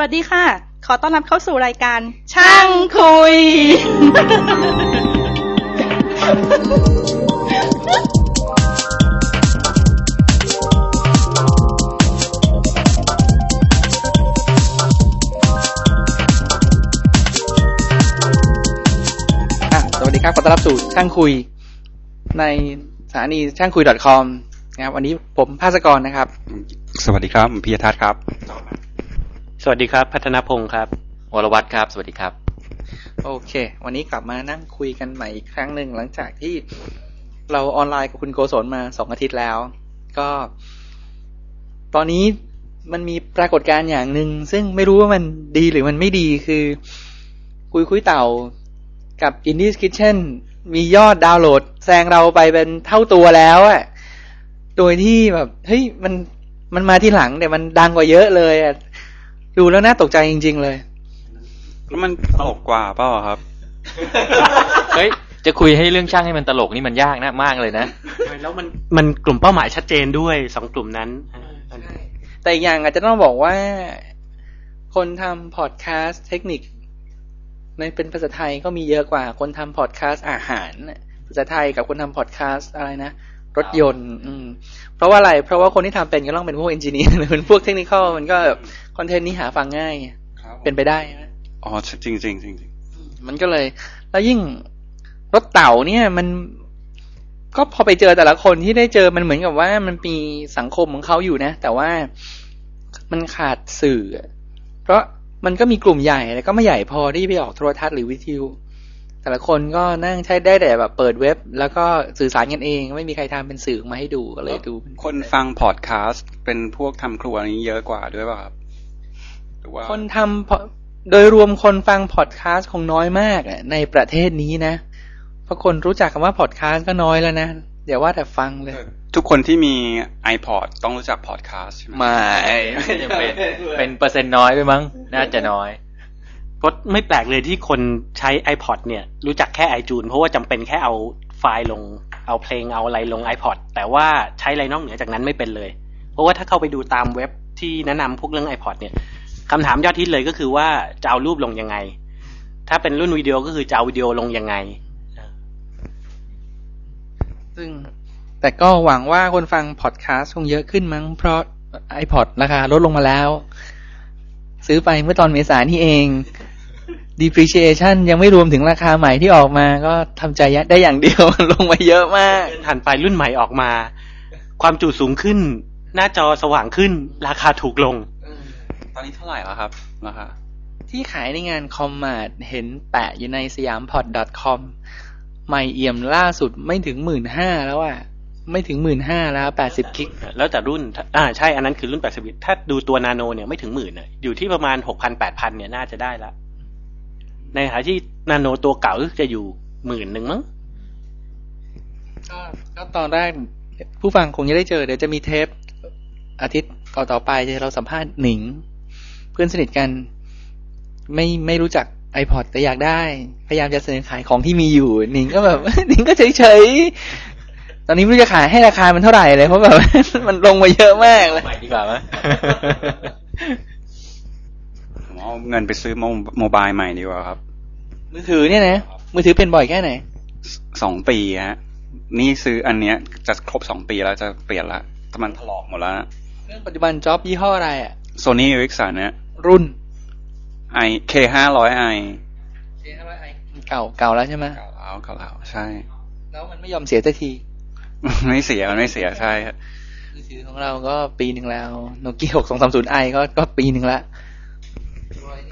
สวัสดีค่ะขอต้อนรับเข้าสู่รายการช่างคุยสวัสดีครับขอต้อนรับสู่ช่างคุยในสถานีช่างคุย .com นะครับวันนี้ผมภาสกรนะครับสวัสดีครับผมพิยทัศน์ครับสวัสดีครับพัฒนพงศ์ครับวรวัฒน์ครับสวัสดีครับโอเควันนี้กลับมานั่งคุยกันใหม่อีกครั้งหนึ่งหลังจากที่เราออนไลน์กับคุณโกศลมา2อาทิตย์แล้วก็ตอนนี้มันมีปรากฏการณ์อย่างหนึ่งซึ่งไม่รู้ว่ามันดีหรือมันไม่ดีคือคุยเต่ากับ Indie Kitchen มียอดดาวน์โหลดแซงเราไปเป็นเท่าตัวแล้วอ่ะโดยที่แบบเฮ้ยมันมาที่หลังแต่มันดังกว่าเยอะเลยอ่ะดูแล้วน่าตกใจจริงๆเลยแล้วมันตลกกว่าเปล่าครับเฮ้ยจะคุยให้เรื่องช่างให้มันตลกนี่มันยากนะมากเลยนะแล้วมันกลุ่มเป้าหมายชัดเจนด้วย2กลุ่มนั้นแต่อีกอย่างอาจจะต้องบอกว่าคนทำพอดแคสต์เทคนิคในเป็นภาษาไทยก็มีเยอะกว่าคนทำพอดแคสต์อาหารภาษาไทยกับคนทำพอดแคสต์อะไรนะรถยนต์เพราะว่าอะไรเพราะว่าคนที่ทำเป็นก็ต้องเป็นพวกเอนจิเนียร์เป็นพวกเทคนิคอลมันก็คอนเทนต์นี้หาฟังง่ายเป็นไปได้นะอ๋อจริงจริงจริงมันก็เลยแล้วยิ่งรถเต่าเนี่ยมันก็พอไปเจอแต่ละคนที่ได้เจอมันเหมือนกับว่ามันมีสังคมของเขาอยู่นะแต่ว่ามันขาดสื่อเพราะมันก็มีกลุ่มใหญ่แล้วก็ไม่ใหญ่พอที่ไปออกโทรทัศน์หรือวิทยุแต่ละคนก็นั่งใช้ได้แต่แบบเปิดเว็บแล้วก็สื่อสารกันเองไม่มีใครทำเป็นสื่อมาให้ดูก็เลยดูคนฟังพอดแคสต์เป็นพวกทำครัวนี้เยอะกว่าด้วยป่ะครับคนทำโดยรวมคนฟังพอดแคสต์คงน้อยมากในประเทศนี้นะเพราะคนรู้จักคำว่าพอดแคสต์ก็น้อยแล้วนะเดี๋ยวว่าแต่ฟังเลยทุกคนที่มี iPod ต้องรู้จักพอดแคสต์ใช่ไหมไม่จะเป็นเปอร์เซ็นต์น้อยไปมั้งน่าจะน้อยเพราะไม่แปลกเลยที่คนใช้ iPod เนี่ยรู้จักแค่ iTunes เพราะว่าจำเป็นแค่เอาไฟล์ลงเอาเพลงเอาอะไรลง iPod แต่ว่าใช้อะไรนอกเหนือจากนั้นไม่เป็นเลยเพราะว่าถ้าเข้าไปดูตามเว็บที่แนะนำพวกเรื่อง iPod เนี่ยคำถามยอดฮิตเลยก็คือว่าจะเอารูปลงยังไงถ้าเป็นรุ่นวิดีโอก็คือจะเอาวิดีโอลงยังไงซึ่งแต่ก็หวังว่าคนฟังพอดแคสต์คงเยอะขึ้นมั้งเพราะ iPod ราคาลดลงมาแล้วซื้อไปเมื่อตอนเมษายนนี่เอง depreciation ยังไม่รวมถึงราคาใหม่ที่ออกมาก็ทำใจได้อย่างเดียว ลงมาเยอะมากผ่านไปรุ่นใหม่ออกมาความจุสูงขึ้นหน้าจอสว่างขึ้นราคาถูกลงตอนนี้เท่าไหร่แล้วครับราคาที่ขายในงานคอมมาดเห็นแปะอยู่ในsiampod.com ใหม่เอี่ยมล่าสุดไม่ถึง 15,000 แล้วอ่ะไม่ถึง 15,000 แล้ว80กิกแล้วแต่รุ่นใช่อันนั้นคือรุ่น80กิกถ้าดูตัวนาโนเนี่ยไม่ถึง 10,000 เลยอยู่ที่ประมาณ 6,000 8,000 เนี่ยน่าจะได้ละในขณะที่นาโนตัวเก่าจะอยู่ 10,000 นึงมั้งก็ตอนแรกผู้ฟังคงจะได้เจอเดี๋ยวจะมีเทปอาทิตย์ต่อๆไปเราสัมภาษณ์หนิงเพื่อนสนิทกันไม่รู้จัก iPod แต่อยากได้พยายามจะเสนอขายของที่มีอยู่หนิงก็แบบ หนิงก็เฉยๆตอนนี้ไม่รู้จะขายให้ราคามันเท่าไหร่เลยเพราะแบบมันลงมาเยอะมากเลยใหม่ดีกว่าไหมผมเอาเงินไปซื้อโมบายใหม่ดีกว่าครับมือถือเนี่ยนะมือถือเป็นบ่อยแค่ไหน2ปีฮะนี่ซื้ออันเนี้ยจะครบ2ปีแล้วจะเปลี่ยนละแต่มันถลอกหมดแล้วเรื่องปัจจุบันจ็อบยี่ห้ออะไรอ่ะ Sony Ericsson เนี่ยรุ่น K500i เก่าแล้วใช่ไหมเก่าแล้วใช่แล้วมันไม่ยอมเสียสักทีไม่เสียใช่ครับมือถือของเราก็ปีนึงแล้วโนเกีย 6230i ก็ปีนึงแล้ว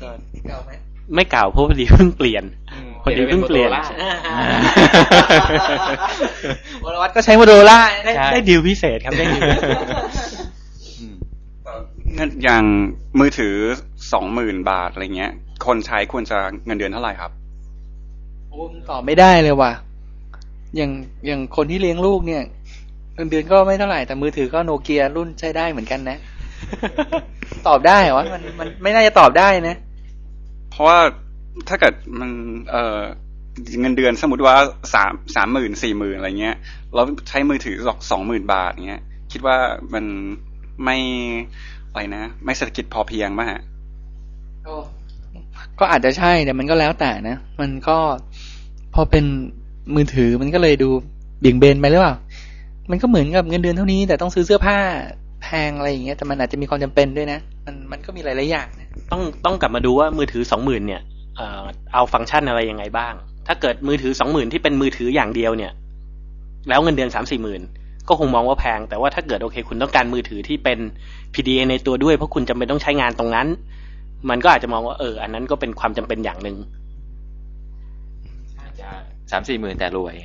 เก่าไหมไม่เก่าเพราะพอดีเพิ่งเปลี่ยนวรวัฒน์ก็ใช้โมโตโรล่าได้ดีลพิเศษครับได้ดีลอย่างมือถือ 20,000 บาทอะไรเงี้ยคนใช้ควรจะเงินเดือนเท่าไหร่ครับโอ้ตอบไม่ได้เลยว่ะอย่างคนที่เลี้ยงลูกเนี่ยเงินเดือนก็ไม่เท่าไหร่แต่มือถือก็โนเกียรุ่นใช้ได้เหมือนกันนะตอบได้เหรอมันไม่น่าจะตอบได้นะเพราะว่าถ้าเกิดมันเงินเดือนสมมุติว่า 30,000 40,000 อะไรเงี้ยแล้วใช้มือถือ 20,000 บาทเงี้ยคิดว่ามันไม่อะไรนะไม่เศรษฐกิจพอเพียงป่ะฮะ ก็อาจจะใช่แต่มันก็แล้วแต่นะมันก็พอเป็นมือถือมันก็เลยดูเบี่ยงเบนไปหรือเปล่ามันก็เหมือนกับเงินเดือนเท่านี้แต่ต้องซื้อเสื้อผ้าแพงอะไรอย่างเงี้ยแต่มันอาจจะมีความจำเป็นด้วยนะมันก็มีหลายๆอย่างนะต้องกลับมาดูว่ามือถือ 20,000 เนี่ยเอาฟังก์ชันอะไรยังไงบ้างถ้าเกิดมือถือ 20,000 ที่เป็นมือถืออย่างเดียวเนี่ยแล้วเงินเดือน 30-40,000 ก็คงมองว่าแพงแต่ว่าถ้าเกิดโอเคคุณต้องการมือถือที่เป็น PDA ในตัวด้วยเพราะคุณจำเป็นต้องใช้งานตรงนั้นมันก็อาจจะมองว่าอันนั้นก็เป็นความจำเป็นอย่างนึงอาจจะ 30-40,000 แต่รวย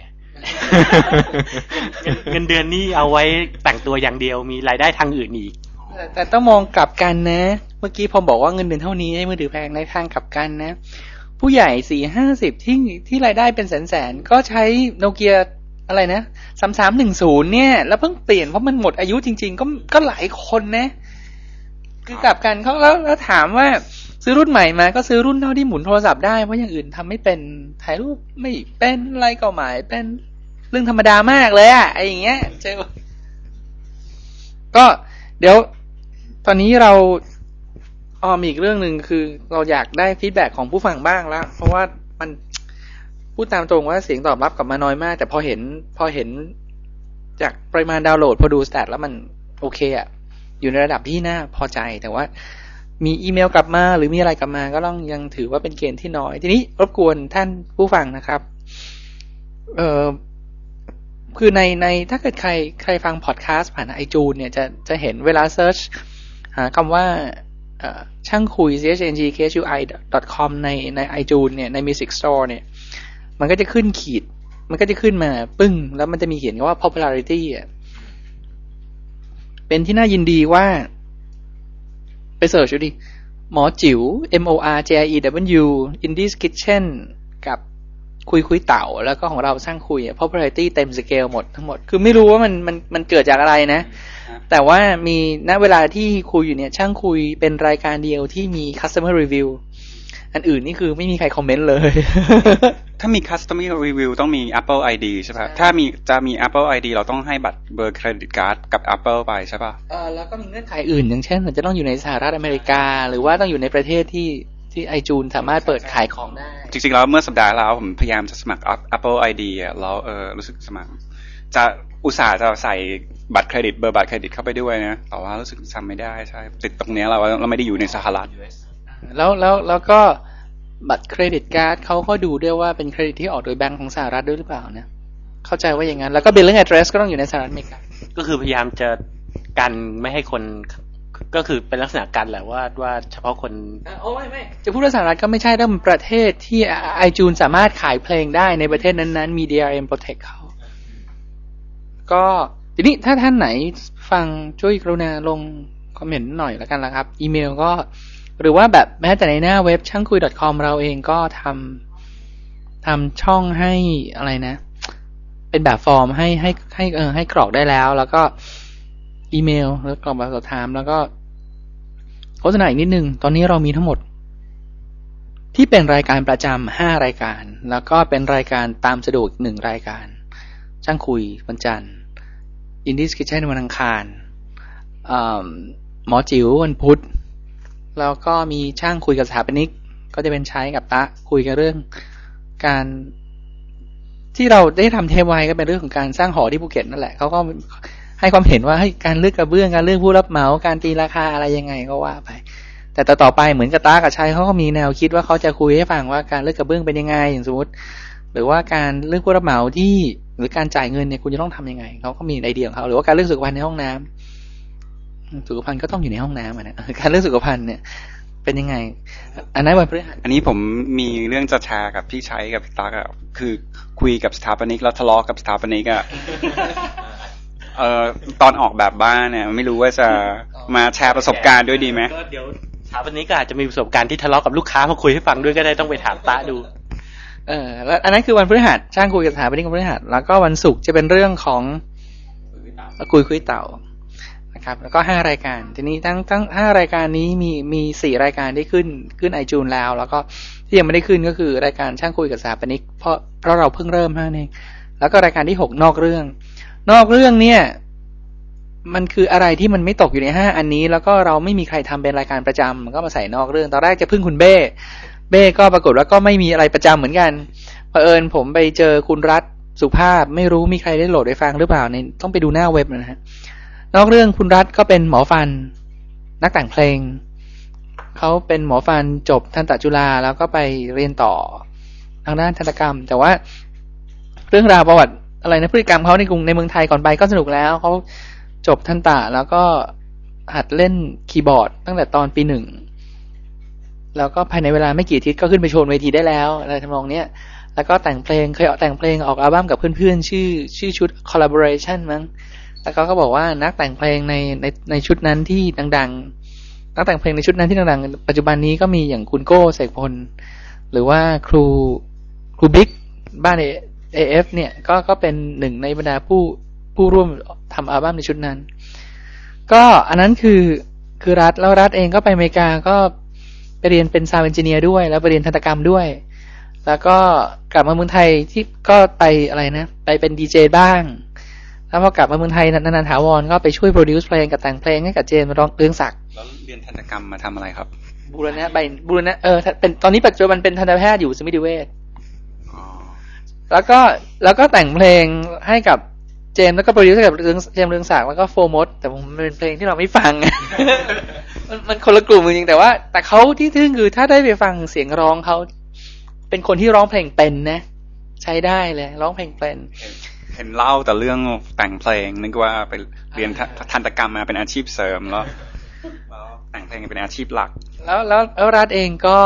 เงินเดือนนี่เอาไว้แต่งตัวอย่างเดียวมีรายได้ทางอื่นอีกแต่ต้องมองกลับกันนะเมื่อกี้พอบอกว่าเงินเดือนเท่านี้ให้มือถือแพงในทางกลับกันนะผู้ใหญ่ 40-50 ที่รายได้เป็นแสนๆก็ใช้ Nokia อะไรนะ 3310 เนี่ยแล้วเพิ่งเปลี่ยนเพราะมันหมดอายุจริงๆก็หลายคนนะคือกลับกันเขาแล้วถามว่าซื้อรุ่นใหม่มาก็ซื้อรุ่นเท่าที่หมุนโทรศัพท์ได้เพราะอย่างอื่นทำไม่เป็นถ่ายรูปไม่เป็นอะไรก็หมายเป็นเรื่องธรรมดามากเลยอ่ะไอ้อย่างเงี้ยเจอก็เดี๋ยวตอนนี้เรามีอีกเรื่องนึงคือเราอยากได้ฟีดแบคของผู้ฟังบ้างแล้วเพราะว่ามันพูดตามตรงว่าเสียงตอบรับกลับมาน้อยมากแต่พอเห็นจากปริมาณดาวน์โหลดพอดูสแตทแล้วมันโอเคอ่ะอยู่ในระดับที่น่าพอใจแต่ว่ามีอีเมลกลับมาหรือมีอะไรกลับมาก็ต้องยังถือว่าเป็นเกณฑ์ที่น้อยทีนี้รบกวนท่านผู้ฟังนะครับคือในถ้าเกิดใครฟังพอดคาสต์ผ่าน iTunes เนี่ยจะเห็นเวลาเซิร์ชหาคำว่าช่างคุย chngkhui.com ใน iTunes เนี่ยใน Music Store เนี่ยมันก็จะขึ้นขีดมันก็จะขึ้นมาปึ้งแล้วมันจะมีเขียนว่า popularity เป็นที่น่ายินดีว่าไปเสิร์ชดูดิหมอจิ๋ว MORJIEW Indies Kitchen กับคุยเต่าแล้วก็ของเราสร้างคุย popularity เต็มสเกลหมดทั้งหมดคือไม่รู้ว่ามันเกิดจากอะไรนะแต่ว่ามีณเวลาที่คุยอยู่เนี่ยช่างคุยเป็นรายการเดียวที่มี customer review อันอื่นนี่คือไม่มีใครคอมเมนต์เลยถ้ามี customer review ต้องมี Apple ID ใช่ป่ะถ้ามีจะมี Apple ID เราต้องให้บัตรเบอร์เครดิตการ์ดกับ Apple ไปใช่ป่ะแล้วก็มีเงื่อนไขอื่นอย่างเช่นจะต้องอยู่ในสหรัฐอเมริกาหรือว่าต้องอยู่ในประเทศที่ iTunes สามารถเปิดขายของได้จริงๆแล้วเมื่อสัปดาห์แล้วผมพยายามจะสมัคร Apple ID แล้วรู้สึกสมัครจะอุตส่าห์จะใส่บัตรเครดิตเบอร์บัตรเครดิตเข้าไปด้วยนะแต่ว่ารู้สึกทำไม่ได้ใช่ติดตรงนี้เราไม่ได้อยู่ในสหรัฐแล้วก็บัตรเครดิตการ์ดเขาก็ดูด้วยว่าเป็นเครดิตที่ออกโดยแบงก์ของสหรัฐด้วยหรือเปล่านะเข้าใจว่าอย่างนั้นแล้วก็ billing address ก็ต้องอยู่ในสหรัฐอเมริกาก็คือพยายามจะกันไม่ให้คนก็คือเป็นลักษณะกันแหละว่าเฉพาะคนโอ้ไม่จะพูดว่าสหรัฐก็ไม่ใช่ถ้าเป็นประเทศที่ iTunes สามารถขายเพลงได้ในประเทศนั้นๆมี DRM Protect เขาก็ทีนี้ถ้าท่านไหนฟังช่วยกรุณาลงคอมเมนต์หน่อยละกันละครับอีเมลก็หรือว่าแบบแม้แต่ในหน้าเว็บช่างคุย .com เราเองก็ทำช่องให้อะไรนะเป็นแบบฟอร์มให้กรอกได้แล้วก็อีเมลแล้วกรอกแบบสอบถามแล้วก็โฆษณาอีกนิดนึงตอนนี้เรามีทั้งหมดที่เป็นรายการประจำ5รายการแล้วก็เป็นรายการตามสะดวก1รายการช่างคุยวันจันทร์ Indies Kitchen วันอังคารหมอจิ๋ววันพุธแล้วก็มีช่างคุยกับสถาปนิกก็จะเป็นใช้กับตะคุยกันเรื่องการที่เราได้ทำเทวายก็เป็นเรื่องของการสร้างหอที่ภูเก็ตนั่นแหละเขาก็ให้ความเห็นว่าให้การเลือกกระเบื้องการเลือกผู้รับเหมาการตีราคาอะไรยังไงก็ว่าไปแต่ต่อไปเหมือนกับตะกับชัยเขาก็มีแนวคิดว่าเขาจะคุยให้ฟังว่าการเลือกกระเบื้องเป็นยังไงอย่างสมมติหรือว่าการเลือกผู้รับเหมาที่หรือการจ่ายเงินเนี่ยคุณจะต้องทำยังไงเขาก็มีไอเดียของเขาหรือว่าการเลือกสุขภัณฑ์ในห้องน้ำสุขภัณฑ์ก็ต้องอยู่ในห้องน้ำนะการเรื่องสุขภัณฑ์เนี่ยเป็นยังไงอันนั้นวันพฤหัสอันนี้ผมมีเรื่องจะแชร์กับพี่ชัยกับพี่ตั๊กอ่ะคือคุยกับสถาปนิกแล้วทะเลาะกับสถาปนิกอ่ะตอนออกแบบบ้านเนี่ยไม่รู้ว่าจะมาแชร์ประสบการณ์ด้วยดีไหมก็เดี๋ยวสถาปนิกอาจจะมีประสบการณ์ที่ทะเลาะกับลูกค้ามาคุยให้ฟังด้วยก็ได้ต้องไปถามตะดูแล้วอันนั้นคือวันพฤหัสช่างคุยกับสถาปนิกวันพฤหัสแล้วก็วันศุกร์จะเป็นเรื่องของคุยเต่าครับแล้วก็5รายการทีนี้ทั้ง5รายการนี้มี4รายการได้ขึ้น iTunes แล้วก็ที่ยังไม่ได้ขึ้นก็คือรายการช่างคุยกับสถาปนิกเพราะเราเพิ่งเริ่มเท่านั้นเองแล้วก็รายการที่6นอกเรื่องเนี่ย มันคืออะไรที่มันไม่ตกอยู่ใน5อันนี้แล้วก็เราไม่มีใครทำเป็นรายการประจำมันก็มาใส่นอกเรื่องตอนแรกจะพึ่งคุณเบ้ก็ปรากฏว่าก็ไม่มีอะไรประจำเหมือนกันเผอิญผมไปเจอคุณรัฐสุภาพไม่รู้มีใครได้โหลดได้ฟังหรือเปล่าเนี่ยต้องไปดูหน้าเว็บนะฮะนอกเรื่องคุณรัฐก็เป็นหมอฟันนักแต่งเพลงเขาเป็นหมอฟันจบทันตจุฬาแล้วก็ไปเรียนต่อทางด้านทันตกรรมแต่ว่าเรื่องราวประวัติอะไรนะพฤติกรรมเขาในเมืองไทยก่อนไปก็สนุกแล้วเขาจบทันตะแล้วก็หัดเล่นคีย์บอร์ดตั้งแต่ตอนปี1แล้วก็ภายในเวลาไม่กี่อาทิตย์ก็ขึ้นไปโชว์เวทีได้แล้วอะไรทำนองเนี้ยแล้วก็แต่งเพลงเคยแต่งเพลงออกอัลบั้มกับเพื่อนๆชื่อชุด collaboration มั้งแล้วก็บอกว่านักแต่งเพลงในชุดนั้นที่ดังๆนักแต่งเพลงในชุดนั้นที่ดังๆปัจจุบันนี้ก็มีอย่างคุณโก้เสกพลหรือว่าครูบิ๊กบ้าน AF เนี่ยก็เป็นหนึ่งในบรรดาผู้ร่วมทำอัลบั้มในชุดนั้นก็อันนั้นคือรัฐแล้วรัฐเองก็ไปอเมริกาก็ไปเรียนเป็นซาวด์เอนจิเนียร์ด้วยแล้วไปเรียนทันตกรรมด้วยแล้วก็กลับมาเมืองไทยที่ก็ไปอะไรนะไปเป็นดีเจบ้างแล้วพอกลับมาเมืองไทยนานถาวรก็ไปช่วยโปรดิวซ์เพลงกับแต่งเพลงให้กับเจนร้องเรืองศักดิ์แล้วเรียนทันตกรรมมาทำอะไรครับบูรณะเป็นตอนนี้ปัจจุบันเป็นทันตแพทย์อยู่สมิติเวชแล้วก็แต่งเพลงให้กับเจมแล้วก็โปรดิวซ์กับเจมเรืองศักดิ์แล้วก็โฟมดแต่ผมเป็นเพลงที่เราไม่ฟัง มันคนละกลุ่มจริงๆแต่เขาที่ทึ่งคือถ้าได้ไปฟังเสียงร้องเขาเป็นคนที่ร้องเพลงเป็นนะใช้ได้เลยร้องเพลงเป็นเห็นเล่าแต่เรื่องแต่งเพลงนึกว่าไปเรียนทันตกรรมมาเป็นอาชีพเสริมแล้วแต่งเพลงเป็นอาชีพหลักแล้วรัฐเองก็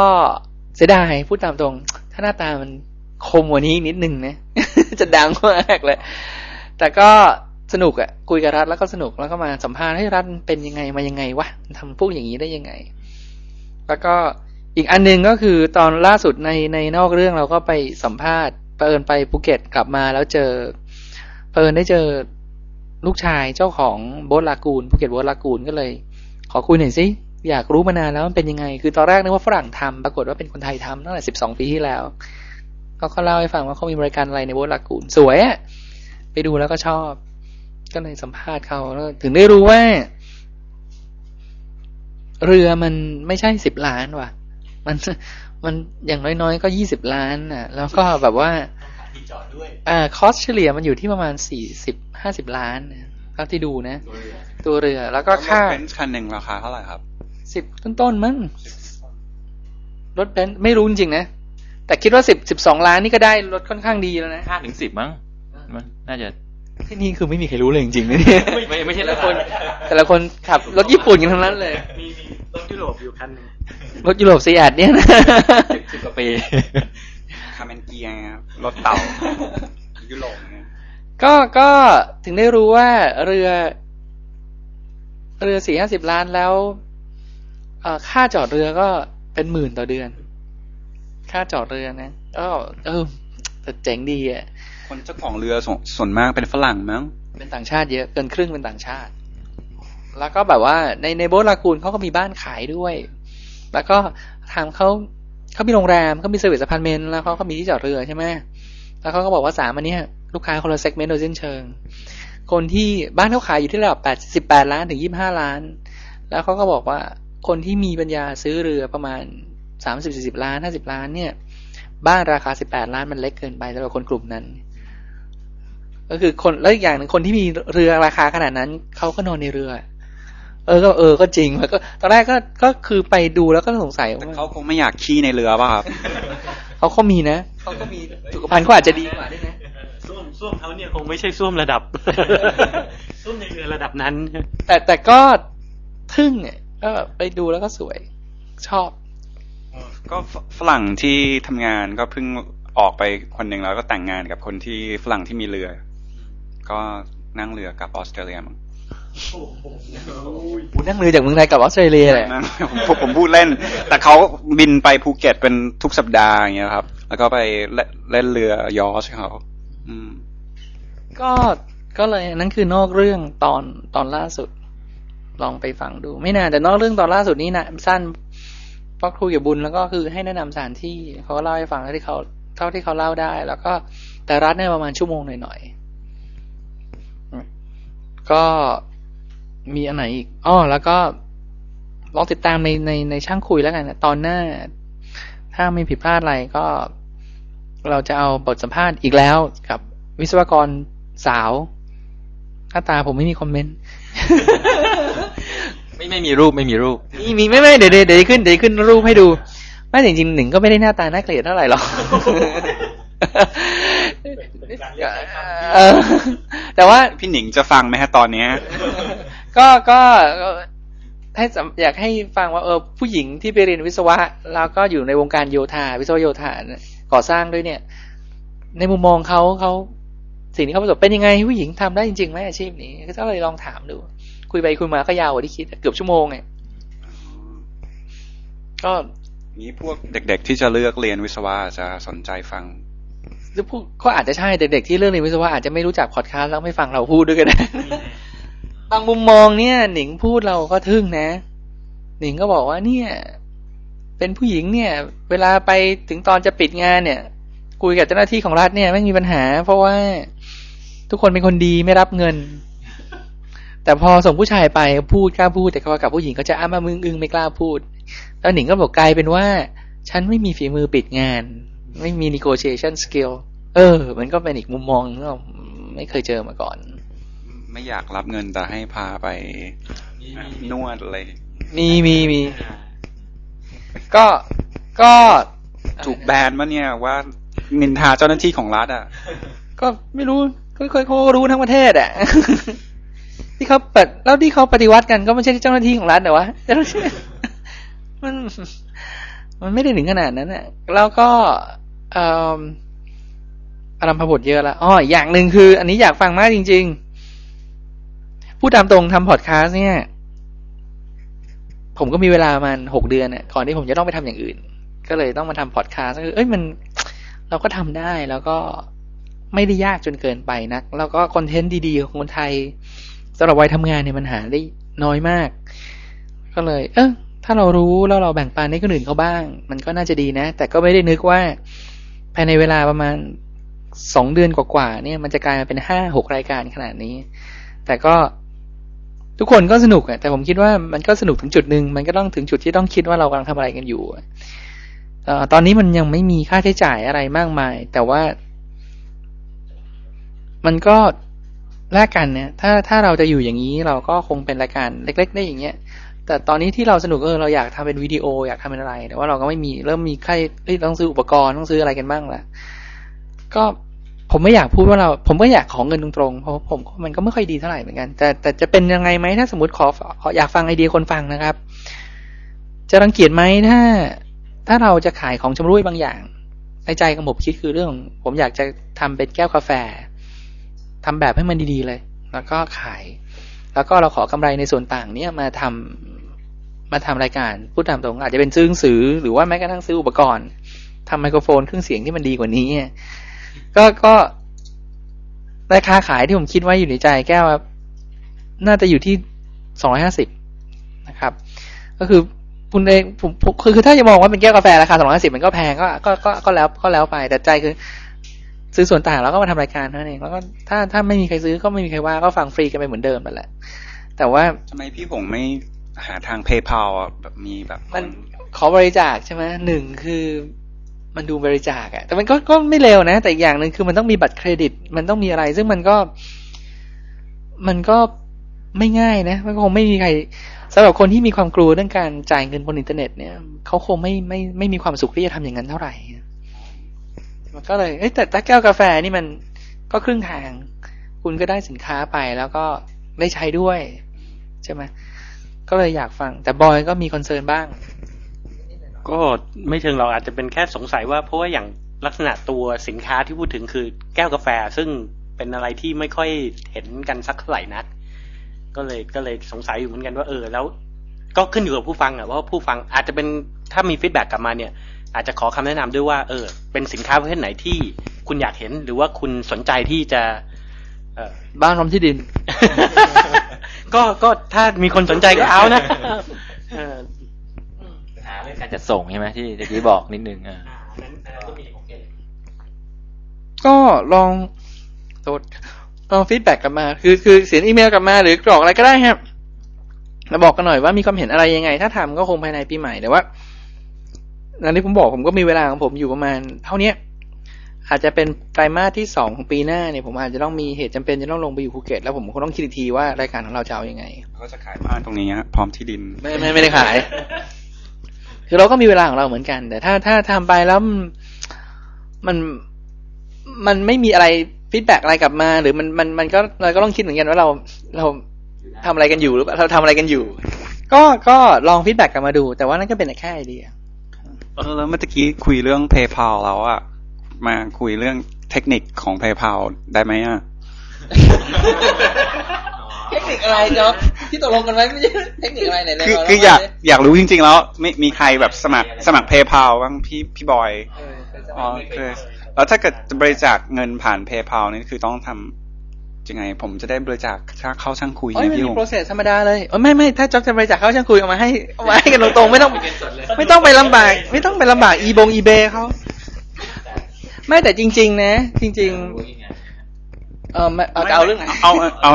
เสียดายพูดตามตรงถ้าหน้าตามันคมกว่านี้นิดนึงนะ จะดังมากเลยแต่ก็สนุกอ่ะคุยกับรัฐแล้วก็สนุกแล้วก็มาสัมภาษณ์ให้รัฐเป็นยังไงมายังไงวะทำพวกอย่างนี้ได้ยังไงแล้วก็อีกอันนึงก็คือตอนล่าสุดในนอกเรื่องเราก็ไปสัมภาษณ์เผอิญไปภูเก็ตกลับมาแล้วเจอเผอิญได้เจอลูกชายเจ้าของโบ๊ทลากูนภูเก็ตโบ๊ทลากูนก็เลยขอคุยหน่อยสิอยากรู้มานานแล้วมันเป็นยังไงคือตอนแรกนึกว่าฝรั่งทำปรากฏว่าเป็นคนไทยทำตั้งแต่12ปีที่แล้วเขาเล่าให้ฟังว่าเขามีบริการอะไรในโบ๊ทลากูนสวยอ่ะไปดูแล้วก็ชอบก็เลยสัมภาษณ์เขาแล้วถึงได้รู้ว่าเรือมันไม่ใช่10ล้านว่ะมันอย่างน้อยๆก็20ล้านน่ะแล้วก็แบบว่าที่จอดด้วยคอสเฉลี่ยมันอยู่ที่ประมาณ40 50ล้านเท่าที่ดูนะตัวเรือแล้วก็ค่ารถเบนซ์คันนึงราคาเท่าไหร่ครับ10ต้นๆมั้งรถเบนซ์ไม่รู้จริงๆนะแต่คิดว่า10 12ล้านนี่ก็ได้รถค่อนข้างดีแล้วนะ5ถึง10มั้งมันน่าจะที่นี่คือไม่มีใครรู้เลยจริงๆนะเนี่ยไม่ใช่แต่ละคนขับรถญี่ปุ่นกันทั้งนั้นเลยมีรถยุโรปอยู่คันนึงรถยุโรปซีแอดเนี่ยนะ10กว่าปีคาเมนเกียร์ครับรถเต่ายุโรปนะก็ถึงได้รู้ว่าเรือ 4-50 ล้านแล้วค่าจอดเรือก็เป็นหมื่นต่อเดือนค่าจอดเรือนะแต่เจ๋งดีอ่ะคนเจ้าของเรือส่วนมากเป็นฝรั่งมั้งเป็นต่างชาติเยอะเกินครึ่งเป็นต่างชาติแล้วก็แบบว่าในโบ๊ทลากูนเขาก็มีบ้านขายด้วยแล้วก็ถามเขามีโรงแรมเขามีเซอร์วิสอพาร์ตเมนต์แล้วเขาก็มีที่จอดเรือใช่ไหมแล้วเขาก็บอกว่าสามอันนี้ลูกค้าคนละเซกเมนต์โดยสิ้นเชิงคนที่บ้านเขาขายอยู่ที่ระดับ18ล้านถึง25ล้านแล้วเขาก็บอกว่าคนที่มีปัญญาซื้อเรือประมาณ 30-40 ล้าน 50 ล้านเนี่ยบ้านราคา18ล้านมันเล็กเกินไปสำหรับคนกลุ่มนั้นก็คือคนแล้วอีกอย่างนึงคนที่มีเรือราคาขนาดนั้นเขาก็นอนในเรือก็จริงแล้วก็ตอนแรกก็คือไปดูแล้วก็สงสัยว่าเขาคงไม่อยากขี้ในเรือป่ะครับเขาก็มีนะเขาก็มีสุขภัณฑ์เขาอาจจะดีกว่าได้นะส้วมเขาเนี่ยคงไม่ใช่ส้วมระดับส้วมในเรือระดับนั้นแต่ก็ทึ่งก็ไปดูแล้วก็สวยชอบก็ฝรั่งที่ทำงานก็เพิ่งออกไปคนหนึ่งแล้วก็แต่งงานกับคนที่ฝรั่งที่มีเรือก็นั่งเรือกับออสเตรเลียมั้งนั่งเรือจากเมืองไทยกับออสเตรเลียแหละผมพูดเล่นแต่เขาบินไปภูเก็ตเป็นทุกสัปดาห์อย่างเงี้ยครับแล้วก็ไปเล่นเรือยอชท์เขาก็เลยนั่นคือนอกเรื่องตอนล่าสุดลองไปฟังดูไม่นานแต่นอกเรื่องตอนล่าสุดนี้นะสั้นเพราะครูอย่าบุญแล้วก็คือให้แนะนำสถานที่เขาเล่าให้ฟังเท่าที่เขาเล่าได้แล้วก็แต่รัฐเนี่ยประมาณชั่วโมงหน่อยๆก็ มีอันไหนอีกอ้อแล้วก็ลองติดตามในช่างคุยแล้วกันนะตอนหน้าถ้าไม่ผิดพลาดอะไรก็เราจะเอาบทสัมภาษณ์อีกแล้วกับวิศวกรสาวหน้าตาผมไม่มีคอมเมนต์ ไม่มีรูปมีไม่เดี๋ยวขึ้นรูปให้ดูไม่จริงๆหนึ่งก็ไม่ได้หน้าตาน่าเกลียดเท่าไหร่หรอก แต่ว่าพี่หนิงจะฟังไหมฮะตอนนี้ ก็ถ้าอยากให้ฟังว่าผู้หญิงที่ไปเรียนวิศวะแล้วก็อยู่ในวงการโยธาวิศวโยธาก่อสร้างด้วยเนี่ยในมุมมองเขาสิ่งที่เขาประสบเป็นยังไงผู้หญิงทำได้จริงๆไหมอาชีพนี้ก็เลยลองถามดูคุยไปคุยมาก็ยาวกว่าที่คิดเกือบชั่วโมงไงก็นี้พวกเด็กๆที่จะเลือกเรียนวิศวะจะสนใจฟังหรือพวกก็อาจจะใช่เด็กๆที่เลือกเรียนวิศวะอาจจะไม่รู้จักพอดคาสต์แล้วไม่ฟังเราพูดด้วยกันบางมุมมองเนี่ยหนิงพูดเราก็ทึ่งนะหนิงก็บอกว่าเนี่ยเป็นผู้หญิงเนี่ยเวลาไปถึงตอนจะปิดงานเนี่ยคุยกับเจ้าหน้าที่ของรัฐเนี่ยไม่มีปัญหาเพราะว่าทุกคนเป็นคนดีไม่รับเงินแต่พอส่งผู้ชายไปพูดกล้าพูดแต่พอกับผู้หญิงเขาจะอ้ามามึงอึ้งไม่กล้าพูดแล้วหนิงก็บอกกลายเป็นว่าฉันไม่มีฝีมือปิดงานไม่มี negotiation skill มันก็เป็นอีกมุมมองที่เราไม่เคยเจอมาก่อนไม่อยากรับเงินแต่ให้พาไปนวดอะไรมีก็ถูกแบนมั้ยเนี่ยว่านินทาเจ้าหน้าที่ของรัฐอ่ะก็ไม่รู้เคยเขารู้ทั้งประเทศอ่ะที่เขาเปิดแล้วที่เขาปฏิวัติกันก็ไม่ใช่เจ้าหน้าที่ของรัฐหรอวะมันไม่ได้ถึงขนาดนั้นอ่ะแล้วก็อารัมภบทเยอะละอย่างนึงคืออันนี้อยากฟังมากจริงๆพูดตามตรงทำพอดคาสต์เนี่ยผมก็มีเวลามัน6เดือนน่ะก่อนที่ผมจะต้องไปทำอย่างอื่นก็เลยต้องมาทำพอดคาสต์คือมันเราก็ทำได้แล้วก็ไม่ได้ยากจนเกินไปนักแล้วก็คอนเทนต์ดีๆของคนไทยสำหรับวัยทำงานเนี่ยมันหาได้น้อยมากก็เลยถ้าเรารู้แล้วเราแบ่งปันให้คนอื่นเขาบ้างมันก็น่าจะดีนะแต่ก็ไม่ได้นึกว่าภายในเวลาประมาณ2เดือนกว่าๆเนี่ยมันจะกลายมาเป็น 5-6 รายการขนาดนี้แต่ก็ทุกคนก็สนุกอ่ะแต่ผมคิดว่ามันก็สนุกถึงจุดนึงมันก็ต้องถึงจุดที่ต้องคิดว่าเรากำลังทำอะไรกันอยู่ตอนนี้มันยังไม่มีค่าใช้จ่ายอะไรมากมายแต่ว่ามันก็แลกกันเนี่ยถ้าเราจะอยู่อย่างนี้เราก็คงเป็นรายการเล็กๆได้อย่างเงี้ยแต่ตอนนี้ที่เราสนุกเราอยากทำเป็นวิดีโออยากทำเป็นอะไรแต่ว่าเราก็ไม่มีเริ่มมีค่าต้องซื้ออุปกรณ์ต้องซื้ออะไรกันบ้างละก็ผมไม่อยากพูดว่าเราผมก็อยากขอเงินตรงๆเพราะผมมันก็ไม่ค่อยดีเท่าไหร่เหมือนกันแต่จะเป็นยังไงไหมถ้าสมมติขออยากฟังไอเดียคนฟังนะครับจะรังเกียจไหมถ้าเราจะขายของชำร่วยบางอย่างในใจของผมคิดคือเรื่องผมอยากจะทำเป็นแก้วกาแฟทำแบบให้มันดีๆเลยแล้วก็ขายแล้วก็เราขอกำไรในส่วนต่างเนี่ยมาทำรายการพูดตามตรงอาจจะเป็นซื้อหนังสือหรือว่าแม้กระทั่งซื้ออุปกรณ์ทำไมโครโฟนเครื่องเสียงที่มันดีกว่านี้ก็ราคาขายที่ผมคิดไว้อยู่ในใจแก้วน่าจะอยู่ที่250นะครับก็คือคุณเองผมคือถ้าจะมองว่าเป็นแก้วกาแฟราคา250มันก็แพงก็แล้วไปแต่ใจคือซื้อส่วนต่างแล้วก็มาทำรายการนั่นเองแล้วก็ถ้าไม่มีใครซื้อก็ไม่มีใครว่าก็ฟังฟรีกันไปเหมือนเดิมนั่นแหละแต่ว่าทำไมพี่ผมไม่หาทาง PayPal แบบมีแบบมันขอบริจาคใช่ไหมหนึ่งคือมันดูบริจาคอะแต่มันก็ไม่เร็วนะแต่อีกอย่างนึงคือมันต้องมีบัตรเครดิตมันต้องมีอะไรซึ่งมันก็ไม่ง่ายนะมันคงไม่มีใครสำหรับคนที่มีความกลัวเรื่องการจ่ายเงินบนอินเทอร์เน็ตเนี่ยเขาคงไม่มีความสุขที่จะทำอย่างนั้นเท่าไหร่มันก็เลยแต่ถ้าแก้วกาแฟนี่มันก็ครึ่งทางคุณก็ได้สินค้าไปแล้วก็ได้ใช้ด้วยใช่ไหมก็เลยอยากฟังแต่บอยก็มีคอนเซิร์นบ้างก็ไม่เชิงเราอาจจะเป็นแค่สงสัยว่าเพราะว่าอย่างลักษณะตัวสินค้าที่พูดถึงคือแก้วกาแฟซึ่งเป็นอะไรที่ไม่ค่อยเห็นกันสักเท่าไหร่นักก็เลยสงสัยอยู่เหมือนกันว่าแล้วก็ขึ้นอยู่กับผู้ฟังอะว่าผู้ฟังอาจจะเป็นถ้ามีฟีดแบ็กกลับมาเนี่ยอาจจะขอคำแนะนำด้วยว่าเป็นสินค้าประเภทไหนที่คุณอยากเห็นหรือว่าคุณสนใจที่จะบ้านพร้อมที่ดิน ก็ถ้ามีคนสนใจก็เอานะปัญหาเรื่องการจัดส่งใช่ไหมที่เมื่อกี้บอกนิดนึงก็ลองฟีดแบ็กกลับมาคือเสียงอีเมลกลับมาหรือกรอกอะไรก็ได้ครับ เราบอกกันหน่อยว่ามีความเห็นอะไรยังไงถ้าทำก็คงภายในปีใหม่แต่ว่าอันนี้ผมบอกผมก็มีเวลาของผมอยู่ประมาณเท่านี้อาจจะเป็นไตรมาสที่2ของปีหน้าเนี่ยผมอาจจะต้องมีเหตุจำเป็นจะต้องลงไปอยู่ภูเก็ตแล้วผมคงต้องคิดอีกทีว่ารายการของเราจะเอายังไงก็จะขายบ้านตรงนี้ฮะพร้อมที่ดินไม่ได้ขาย คือเราก็มีเวลาของเราเหมือนกันแต่ถ้าทำไปแล้วมันไม่มีอะไรฟีดแบ็กอะไรกลับมาหรือมันก็เราก็ต้องคิดเหมือนกันว่าเราทำอะไรกันอยู่หรือเราทำอะไรกันอยู่ก็ลองฟีดแบ็กกลับมาดูแต่ว่านั่นก็เป็นแค่ไอเดียแล้วเมื่อกี้คุยเรื่อง PayPal แล้วอะมาคุยเรื่องเทคนิคของ PayPal ได้ไหมอ่ะเทคนิคอะไรจ๊อบที่ตกลงกันไว้ไม่ใช่เทคนิคอะไรไหนเลยคืออยากรู้จริงๆแล้วไม่มีใครแบบสมัคร PayPal บ้างพี่บอยอ๋อเคยแล้วถ้าเกิดบริจาคเงินผ่าน PayPal นี่คือต้องทำยังไงผมจะได้บริจาคเข้าช่างคุยเนี่ยพี่ลุงมีโปรเซสธรรมดาเลยไม่ถ้าจ๊อบจะบริจาคเข้าช่างคุยเอามาให้กันตรงๆไม่ต้องไปลำบากไม่ต้องไปลำบากeBay เค้าไม่แต่จริงๆนะจริงๆเอาเรื่องไหนเ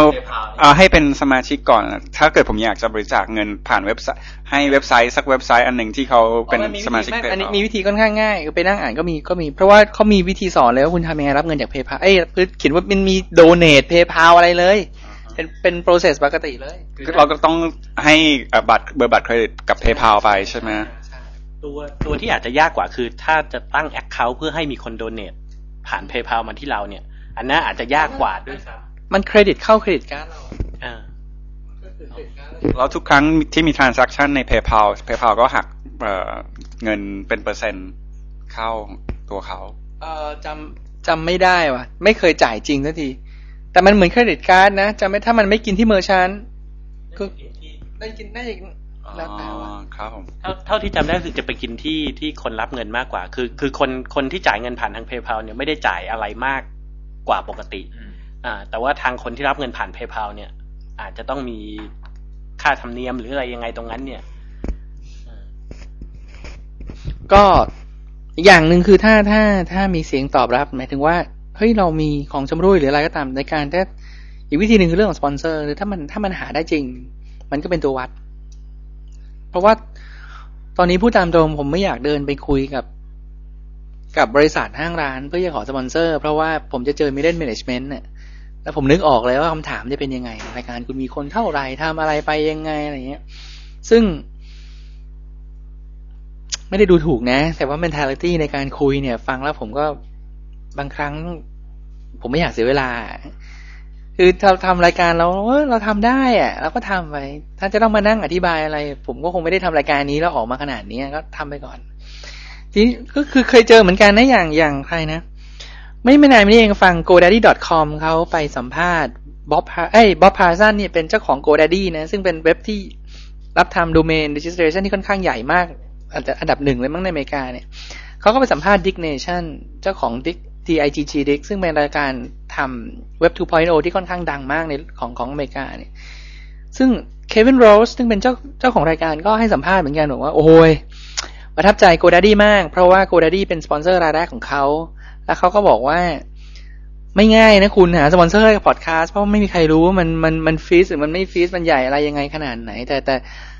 อาให้เป็นสมาชิกก่อนถ้าเกิดผมอยากจะบริจาคเงินผ่านเว็บไซต์ให้เว็บไซต์สักเว็บไซต์อันหนึ่งที่เขาเป็นสมาชิกอันนี้มีวิธีค่อนข้างง่ายไปนั่งอ่านก็มีเพราะว่าเขามีวิธีสอนเลยว่าคุณทำยังไงรับเงินจาก PayPal เขียนว่ามันมี donate PayPal อะไรเลยเป็น process ปกติเลยเราก็ต้องให้บัตรเบอร์บัตรเครดิตกับ PayPal ไปใช่ไหมตัวที่อาจจะยากกว่าคือถ้าจะตั้ง account เพื่อให้มีคนโดเนทผ่าน PayPal มาที่เราเนี่ยอันนั้นอาจจะยากกว่าด้วยซ้ำมันเครดิตเข้าเครดิตการ์ดเราแล้วทุกครั้งที่มี transaction ใน PayPal ก็หักเงินเป็นเปอร์เซ็นต์เข้าตัวเขาจำไม่ได้ว่ะไม่เคยจ่ายจริงสักทีแต่มันเหมือนเครดิตการ์ดนะจำไม่ถ้ามันไม่กินที่เมอร์ชันก็ได้กินได้แล้วแต่ว่าเท่าที่จำได้คือจะไปกินที่คนรับเงินมากกว่าคือคนที่จ่ายเงินผ่านทาง PayPal เนี่ยไม่ได้จ่ายอะไรมากกว่าปกติแต่ว่าทางคนที่รับเงินผ่าน PayPal เนี่ยอาจจะต้องมีค่าธรรมเนียมหรืออะไรยังไงตรงนั้นเนี่ยก็อย่างนึงคือถ้ามีเสียงตอบรับหมายถึงว่าเฮ้ยเรามีของชำร่วยหรืออะไรก็ตามในการแต่อีกวิธีนึงคือเรื่องของสปอนเซอร์หรือถ้ามันหาได้จริงมันก็เป็นตัววัดเพราะว่าตอนนี้พูดตามตรงผมไม่อยากเดินไปคุยกับบริษัทห้างร้านเพื่อจะขอสปอนเซอร์เพราะว่าผมจะเจอ Middle Management เนี่ยแล้วผมนึกออกเลยว่าคำถามจะเป็นยังไงรายการคุณมีคนเท่าไหร่ทำอะไรไปยังไงอะไรเงี้ยซึ่งไม่ได้ดูถูกนะแต่ว่า mentality ในการคุยเนี่ยฟังแล้วผมก็บางครั้งผมไม่อยากเสียเวลาคือเราทำรายการแล้วเราทำได้อะเราก็ทำไปถ้าจะต้องมานั่งอธิบายอะไรผมก็คงไม่ได้ทำรายการนี้แล้วออกมาขนาดนี้ก็ทำไปก่อนทีนี้ก็คือเคยเจอเหมือนกันนะอย่างใครนะไม่นานนี้เองฟัง godaddy.com เขาไปสัมภาษณ์บ๊อบพาร์ซันเนี่ยเป็นเจ้าของ godaddy นะซึ่งเป็นเว็บที่รับทำ domain registration ที่ค่อนข้างใหญ่มากอาจจะอันดับ1เลยมั้งในอเมริกาเนี่ยเขาก็ไปสัมภาษณ์ Dig Nation เจ้าของ DIGG Dig ซึ่งเป็นรายการทำเว็บ 2.0 ที่ค่อนข้างดังมากในของอเมริกาเนี่ยซึ่งเควินโรสซึ่งเป็นเจ้าของรายการก็ให้สัมภาษณ์เหมือนกันบอกว่าโอ้ยประทับใจ GoDaddy มากเพราะว่า GoDaddy เป็นสปอนเซอร์รายแรกของเขาแล้วเขาก็บอกว่าไม่ง่ายนะคุณหาสปอนเซอร์ให้กับพอดคาสต์เพราะไม่มีใครรู้ว่ามันฟีสหรือมันไม่ฟีสมันใหญ่อะไรยังไงขนาดไหนแต่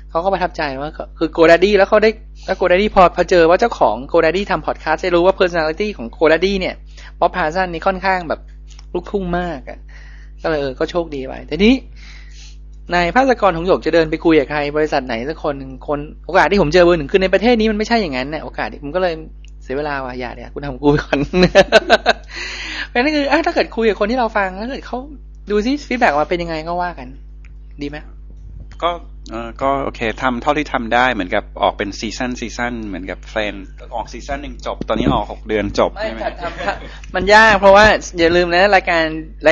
เขาก็ประทับใจว่าคือ GoDaddy แล้วเขาได้แล้ว GoDaddy พอเจอว่าเจ้าของ GoDaddy ทำพอดคาสต์ได้รู้ว่า personality ของ GoDaddy เนี่ยป๊อปพาร์ซันนี่ค่อนข้างแบบลุกทุ่งมากอ่ะก็เลยก็โชคดีไปแต่นี้นายภาสกรของหยกจะเดินไปคุยกับใครบริษัทไหนสักคนนึงคนโอกาสที่ผมเจอเบอร์หนึ่งคือในประเทศนี้มันไม่ใช่อย่างนั้นน่ะโอกาสผมก็เลยเสียเวลาว่ะอย่าคุณทำกูไปก่อนเพราะนั่นคือถ้าเกิดคุยกับคนที่เราฟังแล้วเกิดเขาดูซิฟีดแบ็กมาเป็นยังไงก็ว่ากันดีไหมก็โอเคทำเท่าที่ทำได้เหมือนกับออกเป็นซีซั่นเหมือนกับเฟรนด์ออกซีซั่นหนึ่งจบตอนนี้ออก6เดือนจบใช่ไหมมันยากเพราะว่าอย่าลืมนะรายก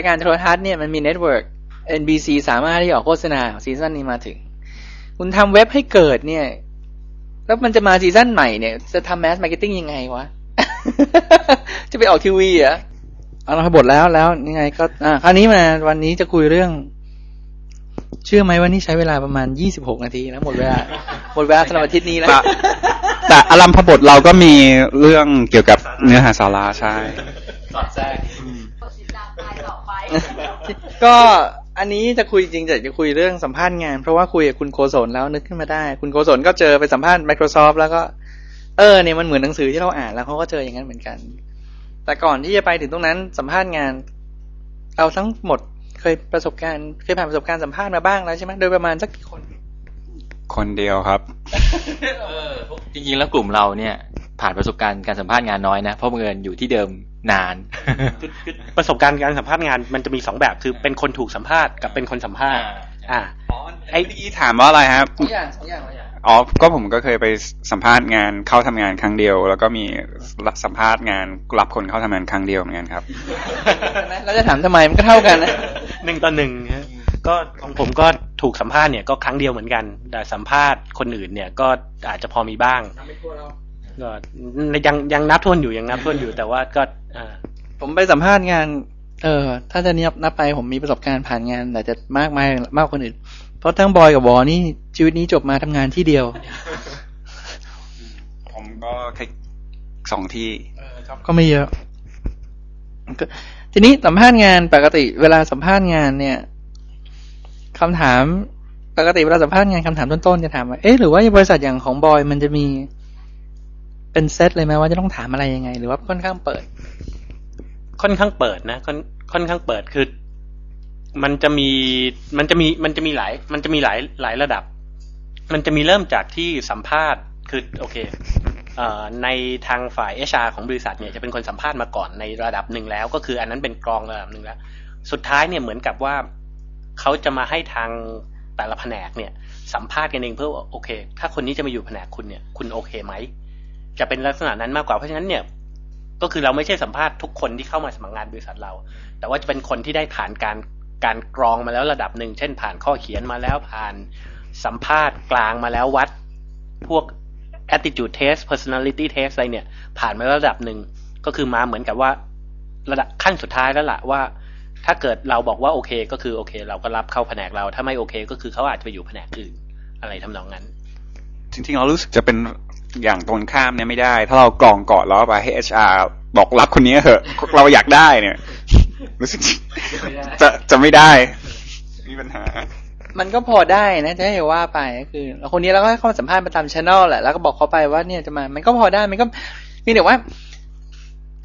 ารโทรทัศน์เนี่ยมันมีเน็ตเวิร์ก NBC สามารถที่ออกโฆษณาซีซั่นนี้มาถึงคุณทำเว็บให้เกิดเนี่ยแล้วมันจะมาซีซั่นใหม่เนี่ยจะทำแมสมาร์เก็ตติ้งยังไงวะ จะไปออกทีวีเหรอเอาเราขบวนแล้วยังไงก็คราวนี้มาวันนี้จะคุยเรื่องเชื่อไหมว่านี่ใช้เวลาประมาณ26นาทีแล้วหมดเวลาสำหรับอาทิตย์นี้แล้วแต่อลัมพบทเราก็มีเรื่องเกี่ยวกับเนื้อหาสาระใช่สอดแทรกติดตามไปต่อไปก็ อันนี้จะคุยจริงจะคุยเรื่องสัมภาษณ์งานเพราะว่าคุยกับคุณโกศลแล้วนึกขึ้นมาได้คุณโกศลก็เจอไปสัมภาษณ์ Microsoft แล้วก็เนี่ยมันเหมือนหนังสือที่เราอ่านแล้วเขาก็เจออย่างนั้นเหมือนกันแต่ก่อนที่จะไปถึงตรงนั้นสัมภาษณ์งานเอาทั้งหมดเคยผ่านประสบการณ์สัมภาษณ์มาบ้างแล้วใช่ไหมโดยประมาณสักกี่คนคนเดียวครับจริงๆแล้วกลุ่มเราเนี่ยผ่านประสบการณ์การสัมภาษณ์งานน้อยนะเพราะเงินอยู่ที่เดิมนานประสบการณ์การสัมภาษณ์งานมันจะมี2แบบคือเป็นคนถูกสัมภาษณ์กับเป็นคนสัมภาษณ์ไอ้ที่ถามว่าอะไรครับ2 อย่างอ๋อก็ผมก็เคยไปสัมภาษณ์งานเข้าทำงานครั้งเดียวแล้วก็มีสัมภาษณ์งานรับคนเข้าทำงานครั้งเดียวเหมือนกันครับเราจะถามทำไมมันก็เท่ากันนะ1 ต่อ 1ก็ของผมก็ถูกสัมภาษณ์เนี่ยก็ครั้งเดียวเหมือนกันแต่สัมภาษณ์คนอื่นเนี่ยก็อาจจะพอมีบ้างก็ยังนับทวนอยู่แต่ว่าก็ผมไปสัมภาษณ์งานถ้าจะนับไปผมมีประสบการณ์ผ่านงานแต่จะมากมายมากกว่าคนอื่นเพราะทั้งบอยกับบอนี่ชีวิตนี้จบมาทำงานที่เดียวผมก็แค่2ที่ก็ไม่เยอะทีนี้สัมภาษณ์งานปกติเวลาสัมภาษณ์งานเนี่ยคำถามปกติเวลาสัมภาษณ์งานคำถามต้นๆจะถามว่าหรือว่าบริษัทอย่างของบอยมันจะมีเป็นเซตเลยไหมว่าจะต้องถามอะไรยังไงหรือว่าค่อนข้างเปิดนะค่อนข้างเปิดคือมันจะมีหลายระดับมันจะมีเริ่มจากที่สัมภาษณ์คือโอเคในทางฝ่าย HR ของบริษัทเนี่ยจะเป็นคนสัมภาษณ์มาก่อนในระดับหนึ่งแล้วก็คืออันนั้นเป็นกรองระดับหนึ่งแล้วสุดท้ายเนี่ยเหมือนกับว่าเขาจะมาให้ทางแต่ละแผนกเนี่ยสัมภาษณ์กันเองเพื่อโอเคถ้าคนนี้จะมาอยู่แผนกคุณเนี่ยคุณโอเคไหมจะเป็นลักษณะนั้นมากกว่าเพราะฉะนั้นเนี่ยก็คือเราไม่ใช่สัมภาษณ์ทุกคนที่เข้ามาสมัครงานบริษัทเราแต่ว่าจะเป็นคนที่ได้ผ่านการกรองมาแล้วระดับหนึ่งเช่นผ่านข้อเขียนมาแล้วผ่านสัมภาษณ์กลางมาแล้ววัดพวก attitude test personality test อะไรเนี่ยผ่านมาระดับหนึ่งก็คือมาเหมือนกับว่าระดับขั้นสุดท้ายแล้วล่ะว่าถ้าเกิดเราบอกว่าโอเคก็คือโอเคเราก็รับเข้าแผนกเราถ้าไม่โอเคก็คือเขาอาจจะไปอยู่แผนกอื่นอะไรทำนองนั้นจริงๆเรารู้สึกจะเป็นอย่างตรงข้ามเนี่ยไม่ได้ถ้าเรากรองก่อนแล้วไปให้ HR บอกรับคนนี้เหอะเราอยากได้เนี่ยรู้สึกจะไม่ได้มีปัญหามันก็พอได้นะจะให้ว่าไปก็คือคนนี้เราก็เข้าสัมภาษณ์ประจำ channel แหละแล้วก็บอกเขาไปว่าเนี่ยจะมามันก็พอได้มันก็มีแต่ว่า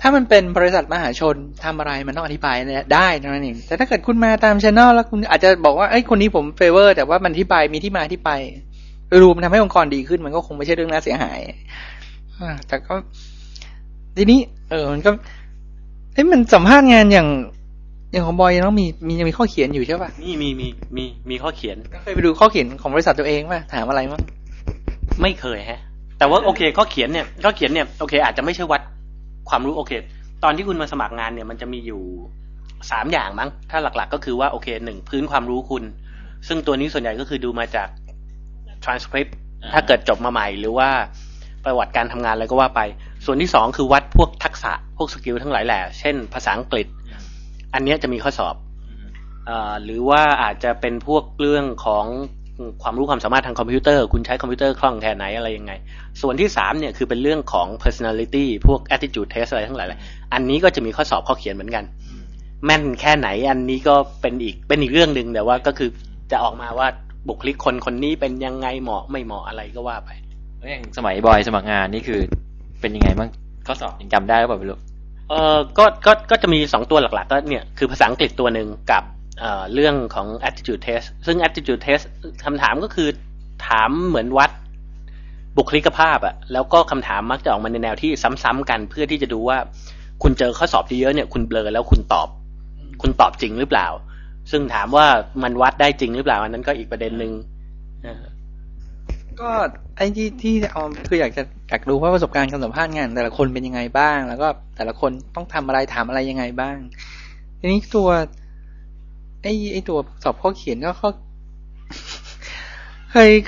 ถ้ามันเป็นบริษัทมหาชนทำอะไรมันต้องอธิบายได้เท่านั้นเองแต่ถ้าเกิดคุณมาตาม channel แล้วคุณอาจจะบอกว่าเอ้ยคนนี้ผมเฟเวอร์แต่ว่ามันอธิบายมีที่มาที่ไปรวมทำให้องค์กรดีขึ้นมันก็คงไม่ใช่เรื่องน่าเสียหายแต่ก็ทีนี้มันก็มันสัมภาษณ์งานอย่างของบอยยังต้องมีข้อเขียนอยู่ใช่ป่ะนี่มีข้อเขียนเคยไปดูข้อเขียนของบริษัทตัวเองป่ะถามอะไรมั้งไม่เคยฮะแต่ว่าโอเคข้อเขียนเนี่ยโอเคอาจจะไม่ใช่วัดความรู้โอเคตอนที่คุณมาสมัครงานเนี่ยมันจะมีอยู่3อย่างมั้งถ้าหลักๆก็คือว่าโอเค1พื้นความรู้คุณซึ่งตัวนี้ส่วนใหญ่ก็คือดูมาจากtranscript ถ้าเกิดจบมาใหม่หรือว่าประวัติการทำงานอะไรก็ว่าไปส่วนที่2คือวัดพวกทักษะพวกสกิลทั้งหลายแหล่เช่นภาษาอังกฤษอันนี้จะมีข้อสอบหรือว่าอาจจะเป็นพวกเรื่องของความรู้ความสามารถทางคอมพิวเตอร์คุณใช้คอมพิวเตอร์คล่องแค่ไหนอะไรยังไงส่วนที่3เนี่ยคือเป็นเรื่องของ personality พวก attitude test อะไรทั้งหลายแหล่อันนี้ก็จะมีข้อสอบข้อเขียนเหมือนกันแม่นแค่ไหนอันนี้ก็เป็นอีกเรื่องนึงแต่ว่าก็คือจะออกมาว่าบุคลิกคนนี้เป็นยังไงเหมาะไม่เหมาะอะไรก็ว่าไปแล้วอย่างสมัยบอยสมัครงานนี่คือเป็นยังไงบ้างข้อสอบยังจำได้หรือเปล่าไม่รู้ก็จะมี2ตัวหลักๆก็เนี่ยคือภาษาอังกฤษตัวนึงกับเรื่องของ attitude test ซึ่ง attitude test คำถามก็คือถามเหมือนวัดบุคลิกภาพอะแล้วก็คำถามมักจะออกมาในแนวที่ซ้ำๆกันเพื่อที่จะดูว่าคุณเจอข้อสอบเยอะเนี่ยคุณเบลอแล้วคุณตอบจริงหรือเปล่าซึ่งถามว่ามันวัดได้จริงหรือเปล่าอันนั้นก็อีกประเด็นนึงก็ไอ้ที่คืออยากรู้ว่าประสบการณ์การสัมภาษณ์งานแต่ละคนเป็นยังไงบ้างแล้วก็แต่ละคนต้องทำอะไรถามอะไรยังไงบ้างทีนี้ตัวไอ้ตัวสอบข้อเขียนก็เขา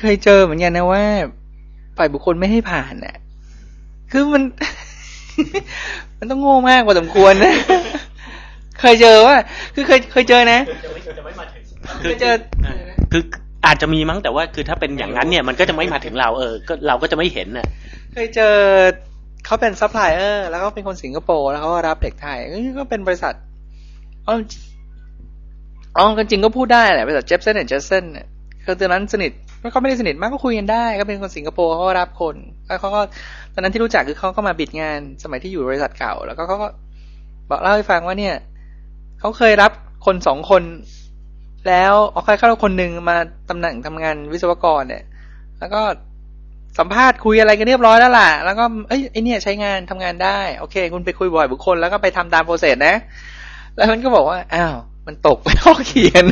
เคยเจอเหมือนกันนะว่าฝ่ายบุคคลไม่ให้ผ่านน่ะคือมันต้องโง่มากกว่าสมควรนะเคยเจอว่าคือเคยเจอนะคืออาจจะมีมั้งแต่ว่าคือถ้าเป็นอย่างนั้นเนี่ยมันก็จะไม่มาถึงเราก็เราก็จะไม่เห็นน่ะเคยเจอเขาเป็นซัพพลายเออร์แล้วก็เป็นคนสิงคโปร์แล้วเขารับเด็กไทยก็เป็นบริษัท อ๋อกันจริงก็พูดได้แหละบริษัทเจฟสันแอนด์เจฟสันเนี่ยคือตอนนั้นสนิทเขาไม่ได้สนิทมากก็คุยกันได้ก็เป็นคนสิงคโปร์เขาก็รับคนเขาก็ตอนนั้นที่รู้จักคือเขาก็มาบิดงานสมัยที่อยู่บริษัทเก่าแล้วก็เขาก็บอกเล่าให้ฟังว่าเนี่ยเขาเคยรับคนสองคนแล้วเอาใครเข้าคนหนึ่งมาตำแหน่งทำงานวิศวกรเนี่ยแล้วก็สัมภาษณ์คุยอะไรกันเรียบร้อยแล้วล่ะแล้วก็ไอ้เนี่ยใช้งานทำงานได้โอเคคุณไปคุยบ่อยบุคคลแล้วก็ไปทำตามโปรเซสนะแล้วมันก็บอกว่าอ้าวมันตกไปข้อเขียน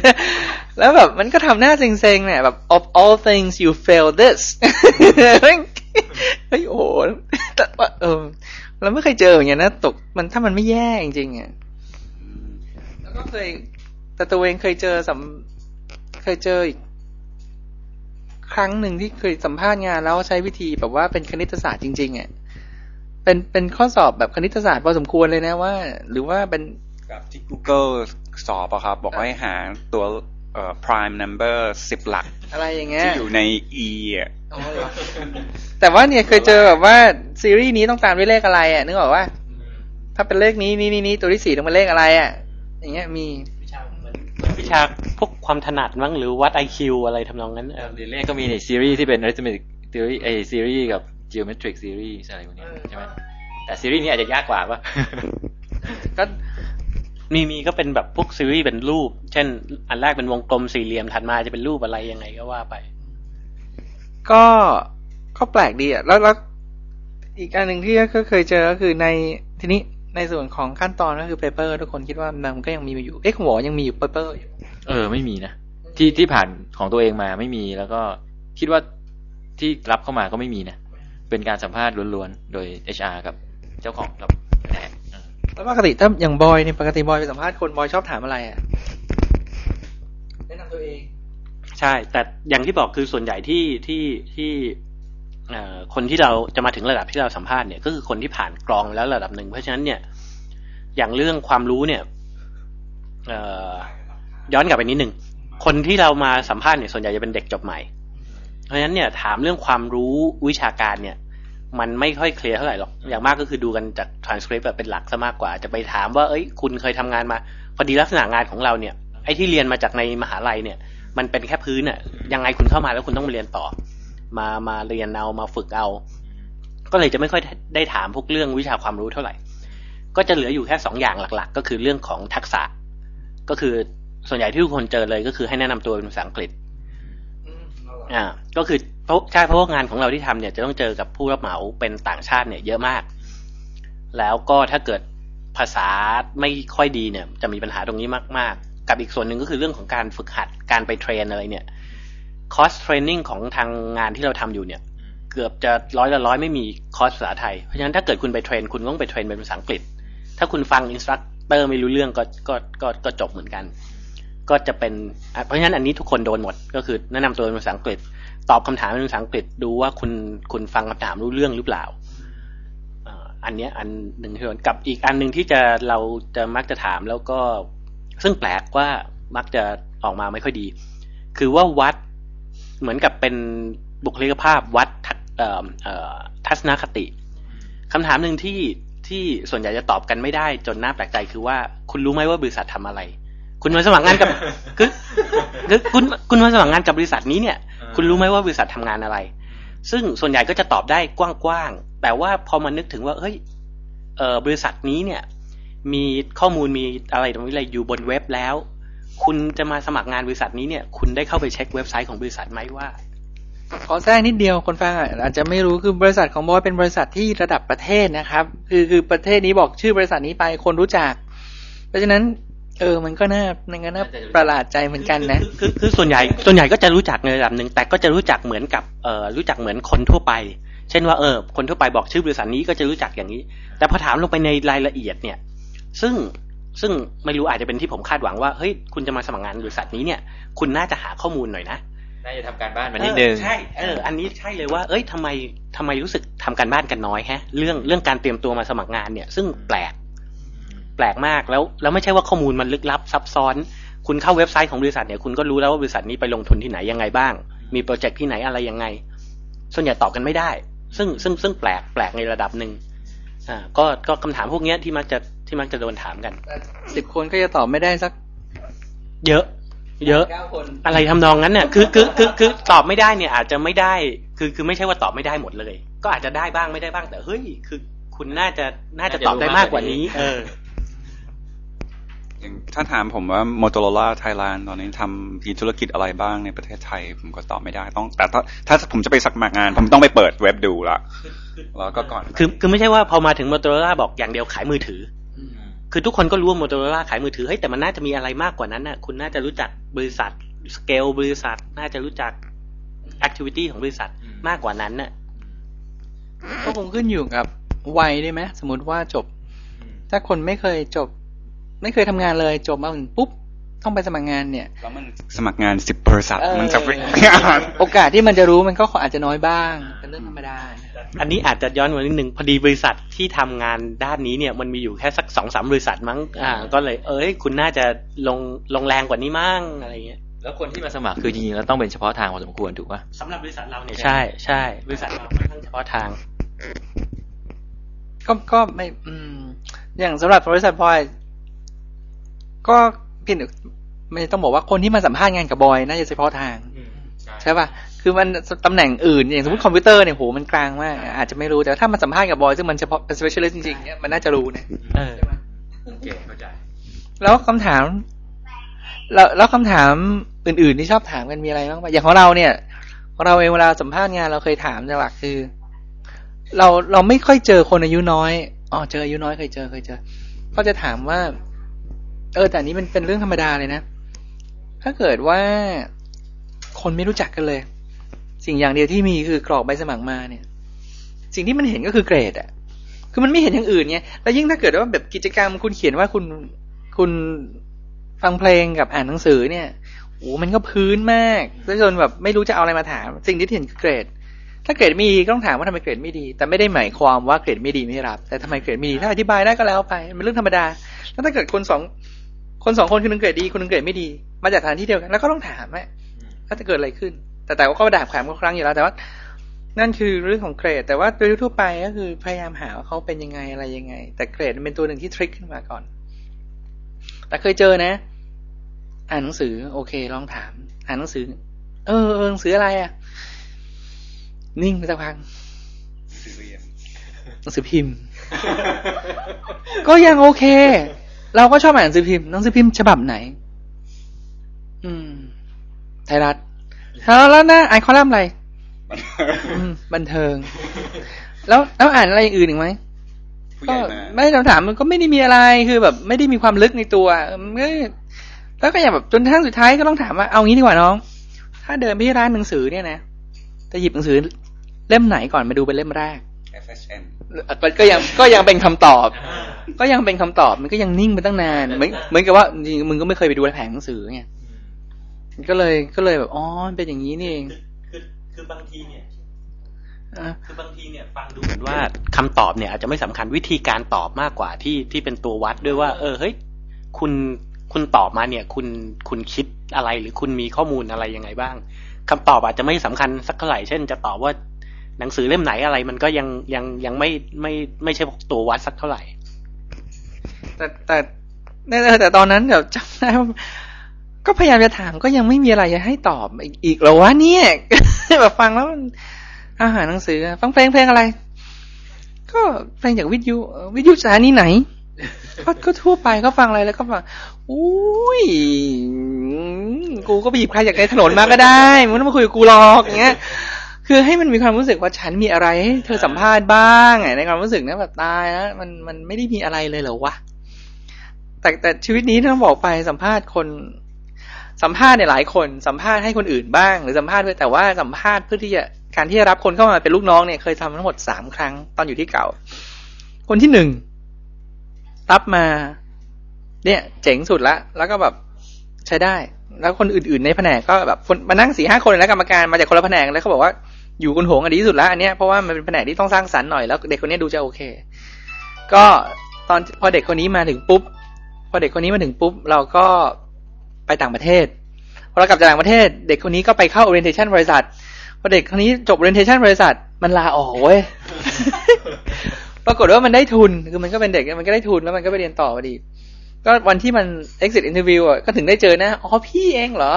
แล้วแบบมันก็ทำหน้าเซ็งๆเนี่ยแบบ of all things you fail this เฮ้ยโอ้แต่ว่าเราไม่เคยเจออย่างนี้นะตกมันถ้ามันไม่แย่จริงๆอ่ะแล้วก็เคยแต่ตัวเองเคยเจออีกครั้งหนึ่งที่เคยสัมภาษณ์งานแล้วใช้วิธีแบบว่าเป็นคณิตศาสตร์จริงๆอ่ะเป็นข้อสอบแบบคณิตศาสตร์พอสมควรเลยนะว่าหรือว่าเป็นกับที่ Google สอบอะครับบอกให้หาตัวprime number 10หลักอะไรอย่างเงี้ยที่อยู่ใน E อ่ะแต่ว่าเนี่ยเคยเจอแบบว่าซีรีส์นี้ต้องตามด้วยเลขอะไรอ่ะนึกออกว่าถ้าเป็นเลขนี้นี่ตัวที่4ต้องเป็นเลขอะไรอ่ะอย่างเงี้ยมีวิชาพวกความถนัดมั้งหรือวัด IQ อะไรทำนองนั้นหรือเลขก็มีในซีรีส์ที่เป็น arithmetic theory ไอ้ซีรีส์กับ geometric series อะไรพวกนี้ใช่ไหมแต่ซีรีส์นี้อาจจะยากกว่าป่ะก็มีก็เป็นแบบพวกซีรีส์เป็นรูปเช่นอันแรกเป็นวงกลมสี่เหลี่ยมถัดมาจะเป็นรูปอะไรยังไงก็ว่าไปก็แปลกดีอ่ะแล้วอีกอันหนึ่งที่ก็เคยเจอก็คือในทีนี้ในส่วนของขั้นตอนก็คือ paper ทุกคนคิดว่ามันก็ยังมีอยู่เอ๊ะของหมอยังมีอยู่ paper อยู่ไม่มีนะที่ผ่านของตัวเองมาไม่มีแล้วก็คิดว่าที่รับเข้ามาก็ไม่มีนะเป็นการสัมภาษณ์ล้วนๆโดย HR กับเจ้าของครับแล้วปกติถ้าอย่างบอยเนี่ยปกติบอยไปสัมภาษณ์คนบอยชอบถามอะไรอ่ะแนะนำตัวเองใช่แต่อย่างที่บอกคือส่วนใหญ่ที่คนที่เราจะมาถึงระดับที่เราสัมภาษณ์เนี่ยก็คือคนที่ผ่านกรองแล้วระดับหนึ่งเพราะฉะนั้นเนี่ยอย่างเรื่องความรู้เนี่ยย้อนกลับไปนิดนึงคนที่เรามาสัมภาษณ์เนี่ยส่วนใหญ่จะเป็นเด็กจบใหม่เพราะฉะนั้นเนี่ยถามเรื่องความรู้วิชาการเนี่ยมันไม่ค่อยเคลียร์เท่าไหร่หรอกอย่างมากก็คือดูกันจาก transcript แบบเป็นหลักซะมากกว่าจะไปถามว่าคุณเคยทำงานมาพอดีลักษณะงานของเราเนี่ยไอ้ที่เรียนมาจากในมหาลัยเนี่ยมันเป็นแค่พื้นน่ะยังไงคุณเข้ามาแล้วคุณต้องมาเรียนต่อมาเรียนเอามาฝึกเอาก็เลยจะไม่ค่อยได้ถามพวกเรื่องวิชาความรู้เท่าไหร่ก็จะเหลืออยู่แค่2อย่างหลักๆก็คือเรื่องของทักษะก็คือส่วนใหญ่ที่ทุกคนเจอเลยก็คือให้แนะนำตัวเป็นภาษาอังกฤษก็คือเพราะว่างานของเราที่ทำเนี่ยจะต้องเจอกับผู้รับเหมาเป็นต่างชาติเนี่ยเยอะมากแล้วก็ถ้าเกิดภาษาไม่ค่อยดีเนี่ยจะมีปัญหาตรงนี้มากๆกับอีกส่วนหนึ่งก็คือเรื่องของการฝึกหัดการไปเทรนอะไรเนี่ยคอร์สเทรนนิ่งของทางงานที่เราทำอยู่เนี่ยเกือบจะ100%ไม่มีคอร์สภาษาไทยเพราะฉะนั้นถ้าเกิดคุณไปเทรนคุณต้องไปเทรนเป็นภาษาอังกฤษถ้าคุณฟังอินสตรัคเตอร์ไม่รู้เรื่องก็จบเหมือนกันก็จะเป็นเพราะฉะนั้นอันนี้ทุกคนโดนหมดก็คือแนะนำตัวเป็นภาษาอังกฤษตอบคำถามเป็นภาษาอังกฤษดูว่าคุณฟังคำถามรู้เรื่องหรือเปล่าอันนี้อันหนึ่งที่โดนกับอีกอันหนึ่งที่เราจะมักจะถามแล้วก็ซึ่งแปลกว่ามักจะออกมาไม่ค่อยดีคือว่าวัดเหมือนกับเป็นบุคลิกภาพวัดทัศนคติคำถามหนึ่งที่ส่วนใหญ่จะตอบกันไม่ได้จนน่าแปลกใจคือว่าคุณรู้ไหมว่าบริษัททำอะไรคุณมาสมัครงานกับคุณมาสมัครงานกับบริษัทนี้เนี่ยคุณรู้ไหมว่าบริษัททำงานอะไรซึ่งส่วนใหญ่ก็จะตอบได้กว้างๆแต่ว่าพอมานึกถึงว่าบริษัทนี้เนี่ยมีข้อมูลมีอะไรตรงนี้อะไรอยู่บนเว็บแล้วคุณจะมาสมัครงานบริษัทนี้เนี่ยคุณได้เข้าไปเช็คเว็บไซต์ของบริษัทไหมว่าขอแทรกนิดเดียวคนฟังอาจจะไม่รู้คือบริษัทของบอยเป็นบริษัทที่ระดับประเทศนะครับคือประเทศนี้บอกชื่อบริษัทนี้ไปคนรู้จักเพราะฉะนั้นมันก็น่าประหลาดใจเหมือนกันนะคือส่วนใหญ่ก็จะรู้จักในระดับนึงแต่ก็จะรู้จักเหมือนกับรู้จักเหมือนคนทั่วไปเช่นว่าคนทั่วไปบอกชื่อบริษัทนี้ก็จะรู้จักอย่างนี้แต่พอถามลงไปในรายละเอียดเนี่ยซึ่งไม่รู้อาจจะเป็นที่ผมคาดหวังว่าเฮ้ยคุณจะมาสมัครงานบริษัทนี้เนี่ยคุณน่าจะหาข้อมูลหน่อยนะน่าจะทำการบ้านมานิดนึงใช่อันนี้ใช่เลยว่าทำไมรู้สึกทำการบ้านกันน้อยฮะเรื่องการเตรียมตัวมาสมัครงานเนี่ยซึ่งแปลกมากแล้วไม่ใช่ว่าข้อมูลมันลึกลับซับซ้อนคุณเข้าเว็บไซต์ของบริษัทเนี่ยคุณก็รู้แล้วว่าบริษัทนี้ไปลงทุนที่ไหนยังไงบ้างมีโปรเจกต์ที่ไหนอะไรยังไงส่วนใหญ่ตอบกันไม่ได้ซึ่งแปลกในระดับนึงก็คำถามพวกเนี้ยที่มักจะโดนถามกัน10คนก็จะตอบไม่ได้สัก เยอะเยอะอะไรทำนองนั้นเนี่ยคือตอบไม่ได้เนี่ยอาจจะไม่ได้คือไม่ใช่ว่าตอบไม่ได้หมดเลยก็อาจจะได้บ้างไม่ได้บ้างแต่เฮ้ยคือคุณน่าจะตอบได้มากกว่านี้อย่างถ้าถามผมว่า Motorola Thailand ตอนนี้ทำมีธุรกิจอะไรบ้างในประเทศไทยผมก็ตอบไม่ได้ต้องแต่ถ้าผมจะไปสมัครงานผมต้องไปเปิดเว็บดูละแล้วก็ก่อนคือไม่ใช่ว่าพอมาถึง Motorola บอกอย่างเดียวขายมือถือคือทุกคนก็รู้ว่า Motorola ขายมือถือเฮ้ยแต่มันน่าจะมีอะไรมากกว่านั้นน่ะคุณน่าจะรู้จักบริษัทสเกลบริษัทน่าจะรู้จัก activity ของบริษัทมากกว่านั้นน่ะก็คงขึ้นอยู่กับวัยได้มั้ยสมมุติว่าจบถ้าคนไม่เคยทำงานเลยจบมาปุ๊บต้องไปสมัครงานเนี่ยแล้วมันสมัครงาน10บริษัทมันจะโอกาสที่มันจะรู้มันก็อาจจะน้อยบ้างเป็นเรื่องธรรมดาอันนี้อาจจะย้อนมานิดนึงพอดีบริษัทที่ทำงานด้านนี้เนี่ยมันมีอยู่แค่สัก 2-3 บริษัทมั้งก็เลยคุณน่าจะลงแรงกว่านี้มั้งอะไรเงี้ยแล้วคนที่มาสมัครคือจริงๆแล้วต้องเป็นเฉพาะทางพอสมควรถูกป่ะสำหรับบริษัทเราเนี่ยใช่บริษัทเราค่อนข้างเฉพาะทางก็ไม่อย่างสำหรับบริษัทพลอยก็เพียงไม่ต้องบอกว่าคนที่มาสัมภาษณ์งานกับบอยน่าจะเฉพาะทางใช่ป่ะคือมันตำแหน่งอื่นอย่างสมมติคอมพิวเตอร์เนี่ยโหมันกลางมากอาจจะไม่รู้แต่ถ้ามาสัมภาษณ์กับบอยซึ่งมันเฉพาะ specialist จริงๆเนี่ยมันน่าจะรู้นะใช่ป่ะเก่งเข้าใจแล้วคำถามแล้วคำถามอื่นๆที่ชอบถามกันมีอะไรบ้างป่ะอย่างของเราเนี่ยเราเวลาสัมภาษณ์งานเราเคยถามหลักคือเราไม่ค่อยเจอคนอายุน้อยเจออายุน้อยเคยเจอก็จะถามว่าแต่นี้มันเป็นเรื่องธรรมดาเลยนะถ้าเกิดว่าคนไม่รู้จักกันเลยสิ่งอย่างเดียวที่มีคือกรอกใบสมัครมาเนี่ยสิ่งที่มันเห็นก็คือเกรดอ่ะคือมันไม่เห็นอย่างอื่นไงแล้วยิ่งถ้าเกิดว่าแบบกิจกรรมคุณเขียนว่าคุณฟังเพลงกับอ่านหนังสือเนี่ยโอ้มันก็พื้นมากจนแบบไม่รู้จะเอาอะไรมาถามสิ่งที่เห็นคือเกรดถ้าเกรดไม่ดีก็ต้องถามว่าทำไมเกรดไม่ดีแต่ไม่ได้หมายความว่าเกรดไม่ดีไม่รับแต่ทำไมเกรดไม่ดีถ้าอธิบายได้ก็แล้วไปเป็นเรื่องธรรมดาแล้วถ้าเกิดคนสองคนคนนึงเกรดดีคนนึงเกรดไม่ดีมาจากฐานที่เดียวกันแล้วก็ต้องถามแหละว่าจะเกิดอะไรขึ้นแต่ว่าก็ด่าแขมครั้งอยู่แล้วแต่ว่านั่นคือเรื่องของเกรดแต่ว่าโดยทั่วไปก็คือพยายามหาว่าเขาเป็นยังไงอะไรยังไงแต่เกรดมันเป็นตัวหนึ่งที่ทริคขึ้นมาก่อนแต่เคยเจอนะอ่านหนังสือโอเคลองถามอ่านหนังสือหนังสืออะไรอ่ะนิ่งไปสักพักหนังสือพิมพ์ ก็ยังโอเคเราก็ชอบอ่านหนังสือพิมพ์หนังสือพิมพ์ฉบับไหนไทยรัฐแล้วนะอ่านคอลัมน์อะไรบันเทิงแล้วอ่านอะไรอื่นอีกไหมก็ไม่เราถามมันก็ไม่ได้มีอะไรคือแบบไม่ได้มีความลึกในตัวแล้วก็อย่างแบบจนทั้งสุดท้ายก็ต้องถามว่าเอางี้ดีกว่าน้องถ้าเดินไปที่ร้านหนังสือเนี่ยนะจะหยิบหนังสือเล่มไหนก่อนมาดูเป็นเล่มแรก FSM ก็ยังเป็นคำตอบก็ยังเป็นคำตอบมันก็ยังนิ่งไปตั้งนานเหมือนกับว่ามึงก็ไม่เคยไปดูแผงหนังสือไงก็เลยแบบอ๋อเป็นอย่างนี้นี่เองคือบางทีเนี่ยฟังดูเหมือนว่าคำตอบเนี่ยอาจจะไม่สำคัญวิธีการตอบมากกว่าที่เป็นตัววัดด้วยว่าเฮ้ยคุณตอบมาเนี่ยคุณคิดอะไรหรือคุณมีข้อมูลอะไรยังไงบ้างคำตอบอาจจะไม่สำคัญสักเท่าไหร่เช่นจะตอบว่าหนังสือเล่มไหนอะไรมันก็ยังไม่ใช่ตัววัดสักเท่าไหร่แต่ตอนนั้นเดี๋ยวจำได้ก็พยายามจะถามก็ยังไม่มีอะไรจะให้ตอบอีกแล้ววะเนี่ย แบบฟังแล้วอาหารหนังสือฟังเพลงอะไรก็เพลงจากวิทยุสถานีไหน ก็ทั่วไปก็ฟังอะไรแล้วก็ฟังอุ้ยกูก็ไปหยิบใครจากในถนนมาก็ได้มึงต้องมาคุยกับกูหรอกอย่างเงี้ยคือให้มันมีความรู้สึกว่าฉันมีอะไรให้เธอสัมภาษณ์บ้างในความรู้สึกนะแบบตายนะมันไม่ได้มีอะไรเลยเหรอวะแต่ชีวิตนี้ต้องบอกไปสัมภาษณ์คนสัมภาษณ์เนี่ยหลายคนสัมภาษณ์ให้คนอื่นบ้างหรือสัมภาษณ์แต่ว่าสัมภาษณ์เพื่อที่จะการที่จะรับคนเข้ามาเป็นลูกน้องเนี่ยเคยทำทั้งหมด3ครั้งตอนอยู่ที่เก่าคนที่1รับมาเนี่ยเจ๋งสุดละแล้วก็แบบใช้ได้แล้วคนอื่นๆในแผนกก็แบบมานั่ง 4-5 คนเลยนะกรรมการมาจากคนละแผนกแล้วเขาบอกว่าอยู่คุณโหงดีที่สุดแล้วอันเนี้ยเพราะว่ามันเป็นแผนกที่ต้องสร้างสรรค์หน่อยแล้วเด็กคนนี้ดูจะโอเคก็ตอนพอเด็กคนนี้มาถึงปุ๊บเราก็ไปต่างประเทศพอเรากลับจากต่างประเทศเด็กคนนี้ก็ไปเข้า orientation บริษัทพอเด็กคนนี้จบ orientation บริษัทมันลาออกเว้ย ปรากฏว่ามันได้ทุนคือมันก็เป็นเด็กมันก็ได้ทุนแล้วมันก็ไปเรียนต่อพอดี ก็วันที่มัน exit interview อ่ะก็ถึงได้เจอนะอ๋อพี่เองเหรอ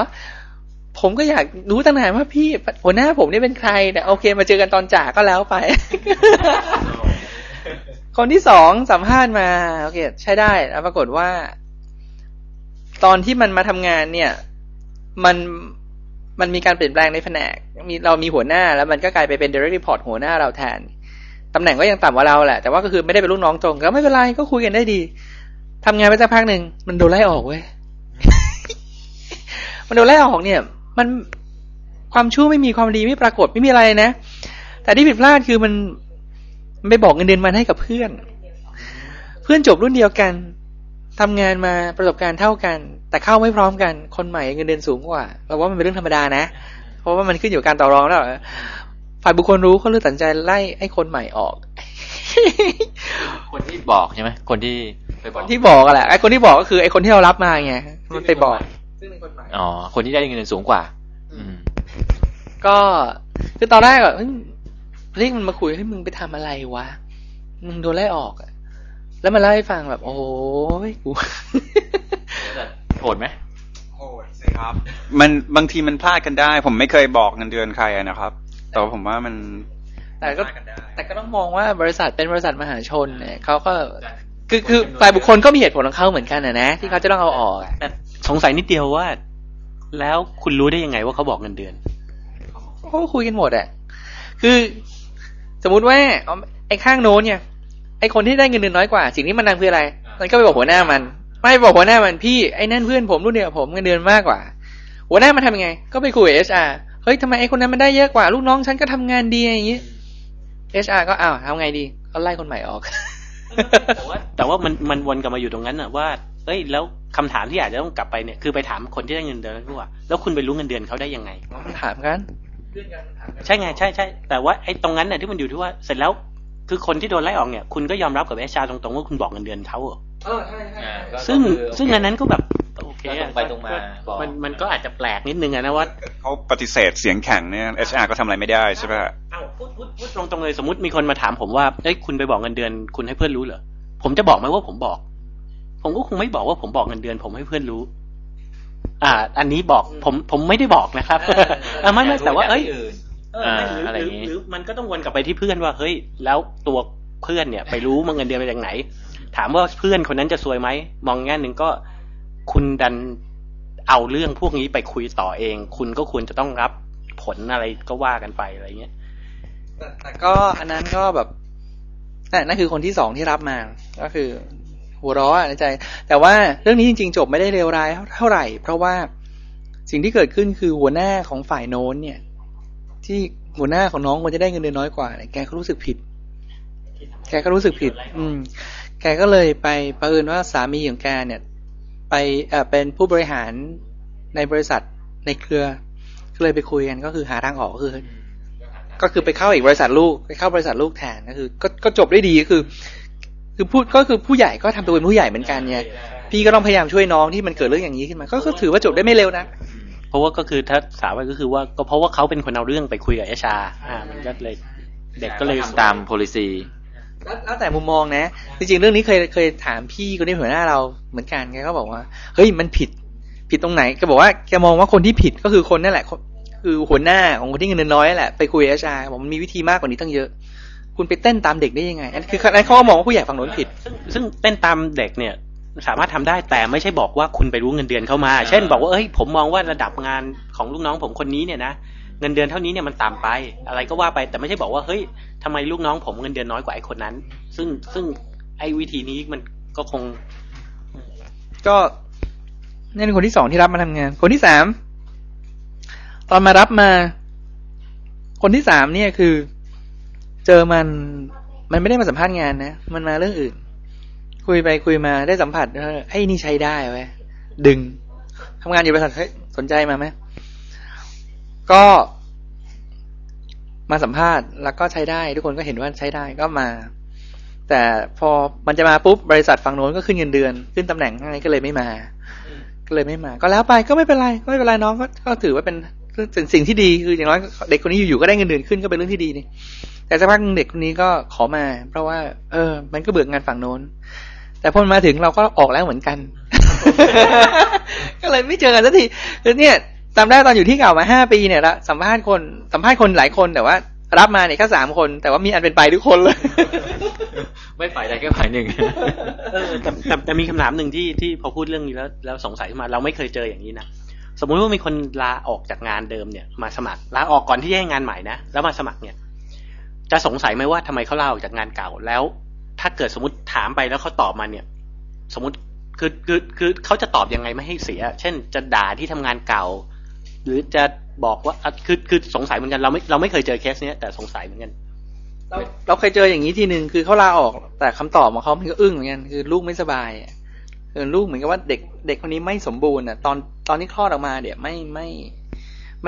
ผมก็อยากรู้ตั้งนานว่าพี่หัวหน้าผมนี่เป็นใครแต่โอเคมาเจอกันตอนจากก็แล้วไป คนที่สองสัมภาษณ์มาโอเคใช่ได้แล้วปรากฏว่าตอนที่มันมาทำงานเนี่ยมันมีการเปลี่ยนแปลงในแผนกเรามีหัวหน้าแล้วมันก็กลายไปเป็น direct report หัวหน้าเราแทนตำแหน่งก็ยังต่ำกว่าเราแหละแต่ว่าก็คือไม่ได้เป็นลูกน้องตรงก็ไม่เป็นไรก็คุยกันได้ดีทำงานไปสักพักหนึ่งมันโดนไล่ออกเว้ย มันโดนไล่ออกเนี่ยมันความชั่วไม่มีความดีไม่ปรากฏไม่มีอะไรนะแต่ที่ผิดพลาดคือมันไปบอกเงินเดือนมันให้กับเพื่อน เพื่อนจบรุ่นเดียวกันทำงานมาประสบการณ์เท่ากันแต่เข้าไม่พร้อมกันคนใหม่เงินเดือนสูงกว่าเราว่ามันเป็นเรื่องธรรมดานะเพราะว่ามันขึ้นอยู่การต่อรองแล้วฝ่ายบุคคลรู้เขาเลยตัดใจไล่ไอ้คนใหม่ออก คนที่บอกใช่ไหมคนที่บอกแหละไอ้คนที่บอกก็คือไอ้คนที่เรารับมาไงมันไปบอกซึ่งเป็นคนใหม่อ๋อคนที่ได้เงินเดือนสูงกว่าก็คือตอนแรกอ่ะเรียกมันมาคุยให้มึงไปทำอะไรวะมึงโดนไล่ออกอ่ะแล้วมาเล่าให้ฟังแบบโอ้ยกูโหดไหมโหดสิครับมันบางทีมันพลาดกันได้ผมไม่เคยบอกเงินเดือนใครนะครับแต่ผมว่ามันแต่ก็ต้องมองว่าบริษัทเป็นบริษัทมหาชนเนี่ยเขาก็คือฝ่ายบุคคลก็มีเหตุผลของเขาเหมือนกันนะที่เขาจะต้องเอาออกแต่สงสัยนิดเดียวว่าแล้วคุณรู้ได้ยังไงว่าเขาบอกเงินเดือนเขาคุยกันหมดอ่ะคือสมมติว่าไอ้ข้างโน้นเนี่ยไอ้คนที่ได้เงินเดือนน้อยกว่าสิ่งนี้มันนางคืออะไรมันก็ไปบอกหัวหน้ามันไม่บอกหัวหน้ามันพี่ไอ้นั่นเพื่อนผมรุ่นเดียวผมเงินเดือนมากกว่าหัวหน้ามันทำยังไงก็ไปคุยกับ HR เฮ้ยทำไมไอ้คนนั้นมันได้เยอะกว่าลูกน้องฉันก็ทำงานดีอย่างงี้ HR ก็อ้าวทำไงดีก็ไล่คนใหม่ออก แต่ว่ามันวนกลับมาอยู่ตรงนั้นน่ะว่าเอ้ยแล้วคำถามที่อาจจะต้องกลับไปเนี่ยคือไปถามคนที่ได้เงินเดือนด้วยว่าแล้วคุณไปรู้เงินเดือนเขาได้ยังไงถามกันใช่ไงใช่แต่ว่าไอ้ตรงนั้นน่ะที่มันอยู่ที่ว่าเสร็จแล้วคือคนที่โดนไล่ออกเนี่ยคุณก็ยอมรับกับ HR ตรงๆว่าคุณบอกเงินเดือนเขาเหรอใช่ซึ่งอันนั้นก็แบบโอเคไปตรงมามันก็อาจจะแปลกนิดนึงนะว่าเขาปฏิเสธเสียงแข็งเนี่ย HR ก็ทำอะไรไม่ได้ใช่ป่ะอ้าวพูดตรงๆเลยสมมุติมีคนมาถามผมว่าเอ้ยคุณไปบอกเงินเดือนคุณให้เพื่อนรู้เหรอผมจะบอกมั้ยว่าผมก็คงไม่บอกว่าผมบอกเงินเดือนผมให้เพื่อนรู้อันนี้บอกผมไม่ได้บอกนะครับไม่แต่ว่าเอ้ยอะไรอย่างงี้หรือมันก็ต้องวนกลับไปที่เพื่อนว่าเฮ้ยแล้วตัวเพื่อนเนี่ยไปรู้เงินเดือนมาจากไหนถามว่าเพื่อนคนนั้นจะซวยมั้ยมองแง่นึงก็คุณดันเอาเรื่องพวกนี้ไปคุยต่อเองคุณก็ควรจะต้องรับผลอะไรก็ว่ากันไปอะไรอย่างเงี้ยแต่ก็อันนั้นก็แบบนั่นคือคนที่2ที่รับมาก็คือหัวร้อนในใจแต่ว่าเรื่องนี้จริงๆจบไม่ได้เลวร้ายเท่าไหร่เพราะว่าสิ่งที่เกิดขึ้นคือหัวหน้าของฝ่ายโน้นเนี่ยที่หัวหน้าของน้องควรจะได้เงินเดือนน้อยกว่าแกก็รู้สึกผิดแกก็เลยไปเผอิญว่าสามีของแกเนี่ยไปเป็นผู้บริหารในบริษัทในเครือก็เลยไปคุยกันก็คือหาทางออกก็คือไปเข้าอีกบริษัทลูกไปเข้าบริษัทลูกแทนก็คือก็จบได้ดีคือพูดก็คือผู้ใหญ่ก็ทำตัวเป็นผู้ใหญ่เหมือนกันไงพี่ก็ต้องพยายามช่วยน้องที่มันเกิดเรื่องอย่างนี้ขึ้นมาก็ถือว่าจบได้ไม่เร็วนะเพราะว่าก็คือถ้าสาวไปก็คือว่าก็เพราะว่าเขาเป็นคนเอาเรื่องไปคุยกับเอชามันก็เลยเด็กก็เลยตาม policy แล้วแต่มุมมองนะจริงๆเรื่องนี้เคยถามพี่คนนี้หัวหน้าเราเหมือนกันแกก็บอกว่าเฮ้ยมันผิดตรงไหนแกบอกว่าแกมองว่าคนที่ผิดก็คือคนนั่นแหละคือหัวหน้าของคนที่เงินน้อยแหละไปคุยกับเอชาบอกมันมีวิธีมากกว่านี้ตั้งเยอะคุณไปเต้นตามเด็กได้ยังไงคือเขามองว่าผู้ใหญ่ฝั่งโน้นผิดซึ่งเต้นตามเด็กเนี่ยสามารถทำได้แต่ไม่ใช่บอกว่าคุณไปรู้เงินเดือนเข้ามาเช่นบอกว่าเอ้ยผมมองว่าระดับงานของลูกน้องผมคนนี้เนี่ยนะเงินเดือนเท่านี้เนี่ยมันต่ำไปอะไรก็ว่าไปแต่ไม่ใช่บอกว่าเฮ้ยทำไมลูกน้องผมเงินเดือนน้อยกว่าไอ้คนนั้นซึ่งไอ้วิธีนี้มันก็คงก็นี่เป็นคนที่สองที่รับมาทำงานคนที่สามตอนมารับมาคนที่สามเนี่ยคือเจอมันไม่ได้มาสัมภาษณ์งานนะมันมาเรื่องอื่นคุยไปคุยมาได้สัมผัสไอ้นี่ใช้ได้เว้ยดึงทำงานอยู่บริษัทเฮ้ยสนใจมาไหมก็มาสัมภาษณ์แล้วก็ใช้ได้ทุกคนก็เห็นว่าใช้ได้ก็มาแต่พอมันจะมาปุ๊บบริษัทฝั่งโน้นก็ขึ้นเงินเดือนขึ้นตำแหน่งอะไรก็เลยไม่มาก็แล้วไปก็ไม่เป็นไรน้องก็ถือว่าเป็นสิ่งที่ดีคืออย่างน้อยเด็กคนนี้อยู่ๆก็ได้เงินเดือนขึ้นก็เป็นเรื่องที่ดีนี่แต่สักพักเด็กคนนี้ก็ขอมาเพราะว่ามันก็เบื่องานฝั่งโน้น แต่พอมาถึงเราก็ออกแล้วเหมือนกัน ก็เลยไม่เจอกันสักทีเนี่ยจำได้ตอนอยู่ที่เก่ามา5ปีเนี่ยละสัมภาษณ์คนหลายคนแต่ว่ารับมาเนี่ยแค่3คนแต่ว่ามีอันเป็นไปทุกคนเลย ไม่ฝ่ายใดแค่ฝ่ายหนึ่ง แต่มีคำถามหนึ่งที่พอพูดเรื่องนี้แล้วสงสัยมาเราไม่เคยเจออย่างนี้นะสมมุติว่ามีคนลาออกจากงานเดิมเนี่ยมาสมัครลาออกก่อนที่จะได้งานใหม่นะแล้วมาสมัครเนี่ยจะสงสัยไหมว่าทำไมเขาลาออกจากงานเก่าแล้วถ้าเกิดสมมติถามไปแล้วเขาตอบมาเนี่ยสมมติคือเขาจะตอบยังไงไม่ให้เสียเช่นจะด่าที่ทำงานเก่าหรือจะบอกว่าคือสงสัยเหมือนกันเราไม่เคยเจอเคสเนี้ยแต่สงสัยเหมือนกันเราเคยเจออย่างนี้ทีนึงคือเขาลาออกแต่คำตอบของเขามันก็อึ้งเหมือนกันคือลูกไม่สบายคือลูกเหมือนกับว่าเด็กคนนี้ไม่สมบูรณ์อ่ะตอนที่คลอดออกมาเดี๋ยวไม่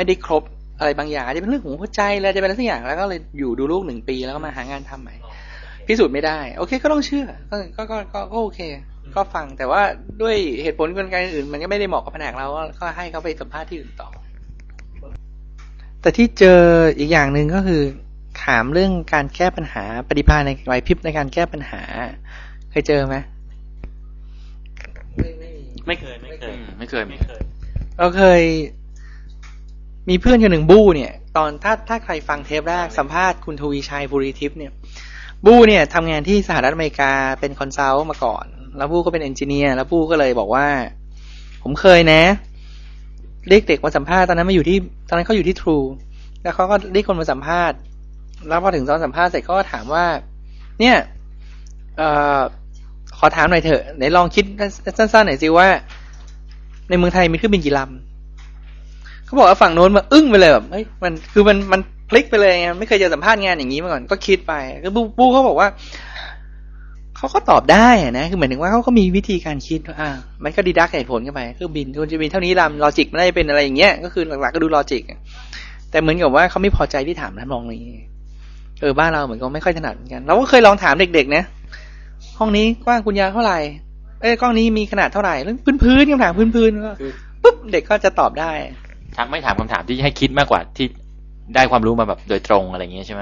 ได้ครบอะไรบางอย่างอาจจะเป็นเรื่องของหัวใจอะไรจะเป็นอะไรสักอย่างแล้วก็เลยอยู่ดูลูก1ปีแล้วก็มาหางานทำใหม่พิสูจน์ไม่ได้โอเคก็ต้องเชื่อก็โอเคก็ฟังแต่ว่าด้วยเหตุผลกลไกอื่นมันก็ไม่ได้เหมาะกับแผนกเราก็ให้เขาไปสัมภาษณ์ที่อื่นต่อแต่ที่เจออีกอย่างนึงก็คือถามเรื่องการแก้ปัญหาปฏิภาณในไหวพริบในการแก้ปัญหาเคยเจอไหมไม่เคยเราเคยมีเพื่อนคนหนึ่งบู้เนี่ยตอนถ้าใครฟังเทปแรกสัมภาษณ์คุณทวีชัยภูริทิพย์เนี่ยบู้เนี่ยทำงานที่สหรัฐอเมริกาเป็นคอนซัลท์มาก่อนแล้วบู้ก็เป็นเอนจิเนียร์แล้วบู้ก็เลยบอกว่าผมเคยนะเรียกเด็กมาสัมภาษณ์ตอนนั้นเขาอยู่ที่ True แล้วเขาก็เรียกคนมาสัมภาษณ์แล้วพอถึงตอนสัมภาษณ์เสร็จก็ถามว่าเนี่ยขอถามหน่อยเถอะไหนลองคิดสั้นๆหน่อยสิว่าในเมืองไทยมีเครื่องบินกี่ลำเขาบอกว่าฝั่งโน้นมาอึ้งไปเลยแบบเฮ้ยมันคือมันพลิกไปเลยไงไม่เคยเจอสัมภาษณ์งานอย่างนี้มาก่อนก็คิดไปก็บู๊เขาบอกว่าเขาก็ตอบได้นะคือหมายถึงว่าเขาก็มีวิธีการคิดมันก็ดีดักเหตุผลกันไปเครื่องบินควรจะมีเท่านี้ลำลอจิกมันได้เป็นอะไรอย่างเงี้ยก็คือหลักๆก็ดูลอจิกแต่เหมือนกับว่าเขาไม่พอใจที่ถามท่านมองนี้บ้านเราเหมือนกันไม่ค่อยถนัดเหมือนกันเราก็เคยลองถามเด็กๆนะห้องนี้กว้างคุณยาวเท่าไหร่กล้องนี้มีขนาดเท่าไหร่เรื่องพื้นๆคำถามพื้นๆก็ปุ๊บเด็กก็จะตอบได้ทั้งไม่ถามคำถามที่ให้คิดมากกว่าที่ได้ความรู้มาแบบโดยตรงอะไรอย่างเงี้ยใช่ไหม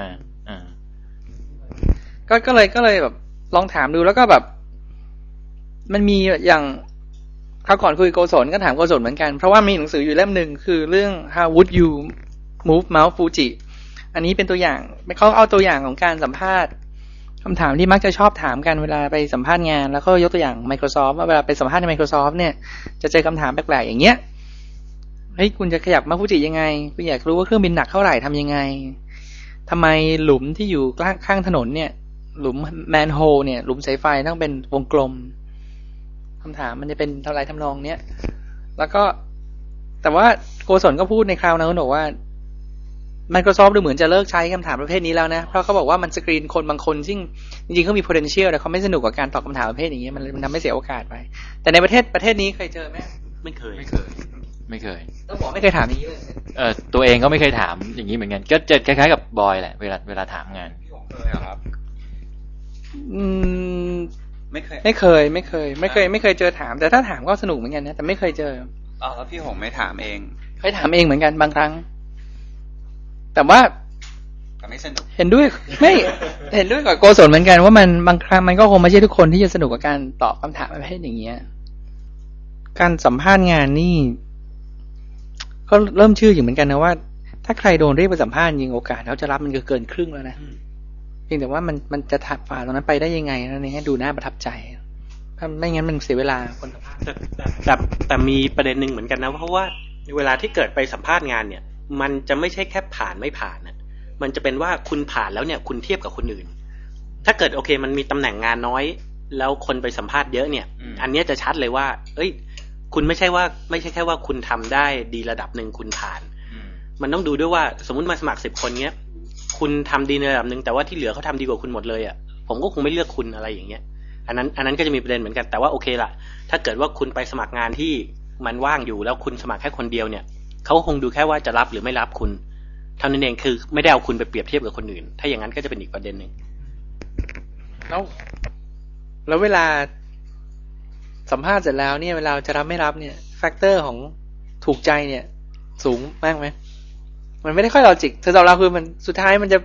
ก็เลยแบบลองถามดูแล้วก็แบบมันมีอย่างคราวก่อนคุยโกศลก็ถามโกศลเหมือนกันเพราะว่ามีหนังสืออยู่เล่มนึงคือเรื่อง How Would You Move Mount Fuji อันนี้เป็นตัวอย่างเขาเอาตัวอย่างของการสัมภาษณ์คำถามที่มักจะชอบถามกันเวลาไปสัมภาษณ์งานแล้วก็ยกตัวอย่าง Microsoft ว่าเวลาไปสัมภาษณ์ใน Microsoft เนี่ยจะเจอคำถามแปลกๆอย่างเงี้ยเฮ้ยคุณจะขยับมาฟูจิยังไงคุณอยากรู้ว่าเครื่องบินหนักเท่าไหร่ทำยังไงทำไมหลุมที่อยู่ข้างถนนเนี่ยหลุมแมนโฮลเนี่ยหลุมสายไฟต้องเป็นวงกลมคำถามมันจะเป็นเท่าไรทำนองเนี้ยแล้วก็แต่ว่าโกศลก็พูดในคราวนั้นบอกว่า Microsoft ดูเหมือนจะเลิกใช้คำถามประเภทนี้แล้วนะเพราะเขาบอกว่ามันสกรีนคนบางคนซึ่งจริงๆเขามี potential แต่เขาไม่สนุกกับการตอบคำถามประเภทอย่างเงี้ยมันทำให้เสียโอกาสไปแต่ในประเทศนี้เคยเจอไหมไม่เคยต้องบอกไม่เคยถามอย่างนี้เลยตัวเองก็ไม่เคยถามอย่างนี้เหมือนกันก็เจอคล้ายๆกับบอยแหละเวลาถามงานเคยครับไม่เคยเจอถามแต่ถ้าถามก็สนุกเหมือนกันนะแต่ไม่เคยเจอแล้วพี่หงไม่ถามเองเคยถามเองเหมือนกันบางครั้งแต่ว่าก็ไม่สนุกเห็นด้วยไม่ เห็นด้วยกับโกศลเหมือนกันว่ามันบางครั้งมันก็คงไม่ใช่ทุกคนที่จะสนุกกับการตอบคำถามประเภทอย่างเงี้ยการสัมภาษณ์งานนี่ก็เริ่มชื่ออยู่เหมือนกันนะว่าถ้าใครโดนเรียกไปสัมภาษณ์ยิงโอกาสเขาจะรับมันเกินครึ่งแล้วนะเพียงแต่ว่ามันจะถัดฝ่าตรงนั้นไปได้ยังไงนั่นเองดูน่าประทับใจถ้าไม่งั้นมันเสียเวลาคนสัมภาษณ์แต่มีประเด็นนึงเหมือนกันนะเพราะว่าเวลาที่เกิดไปสัมภาษณ์งานเนี่ยมันจะไม่ใช่แค่ผ่านไม่ผ่านนะมันจะเป็นว่าคุณผ่านแล้วเนี่ยคุณเทียบกับคนอื่นถ้าเกิดโอเคมันมีตำแหน่งงานน้อยแล้วคนไปสัมภาษณ์เยอะเนี่ยอันนี้จะชัดเลยว่าเอ้ยคุณไม่ใช่แค่ว่าคุณทำได้ดีระดับหนึ่งคุณผ่านมันต้องดูด้วยว่าสมมติมาสมัคร10คนเนี้ยคุณทำดีในระดับหนึ่งแต่ว่าที่เหลือเขาทำดีกว่าคุณหมดเลยอ่ะผมก็คงไม่เลือกคุณอะไรอย่างเงี้ยอันนั้นก็จะมีประเด็นเหมือนกันแต่ว่าโอเคละถ้าเกิดว่าคุณไปสมัครงานที่มันว่างอยู่แล้วคุณสมัครแค่คนเดียวเนี่ยเขาคงดูแค่ว่าจะรับหรือไม่รับคุณเท่านั้นเองคือไม่ได้เอาคุณไปเปรียบเทียบกับคนอื่นถ้าอย่างนั้นก็จะเป็นอีกประเด็นนึงแล้วเวลาสัมภาษณ์เสร็จแล้วเนี่ยเวลาจะรับไม่รับเนี่ยแฟกเตอร์ของถูกใจเนี่ยสูงมากไหมมันไม่ได้ค่อยลอจิกสำหรับเราคือมันสุดท้ายมันจะ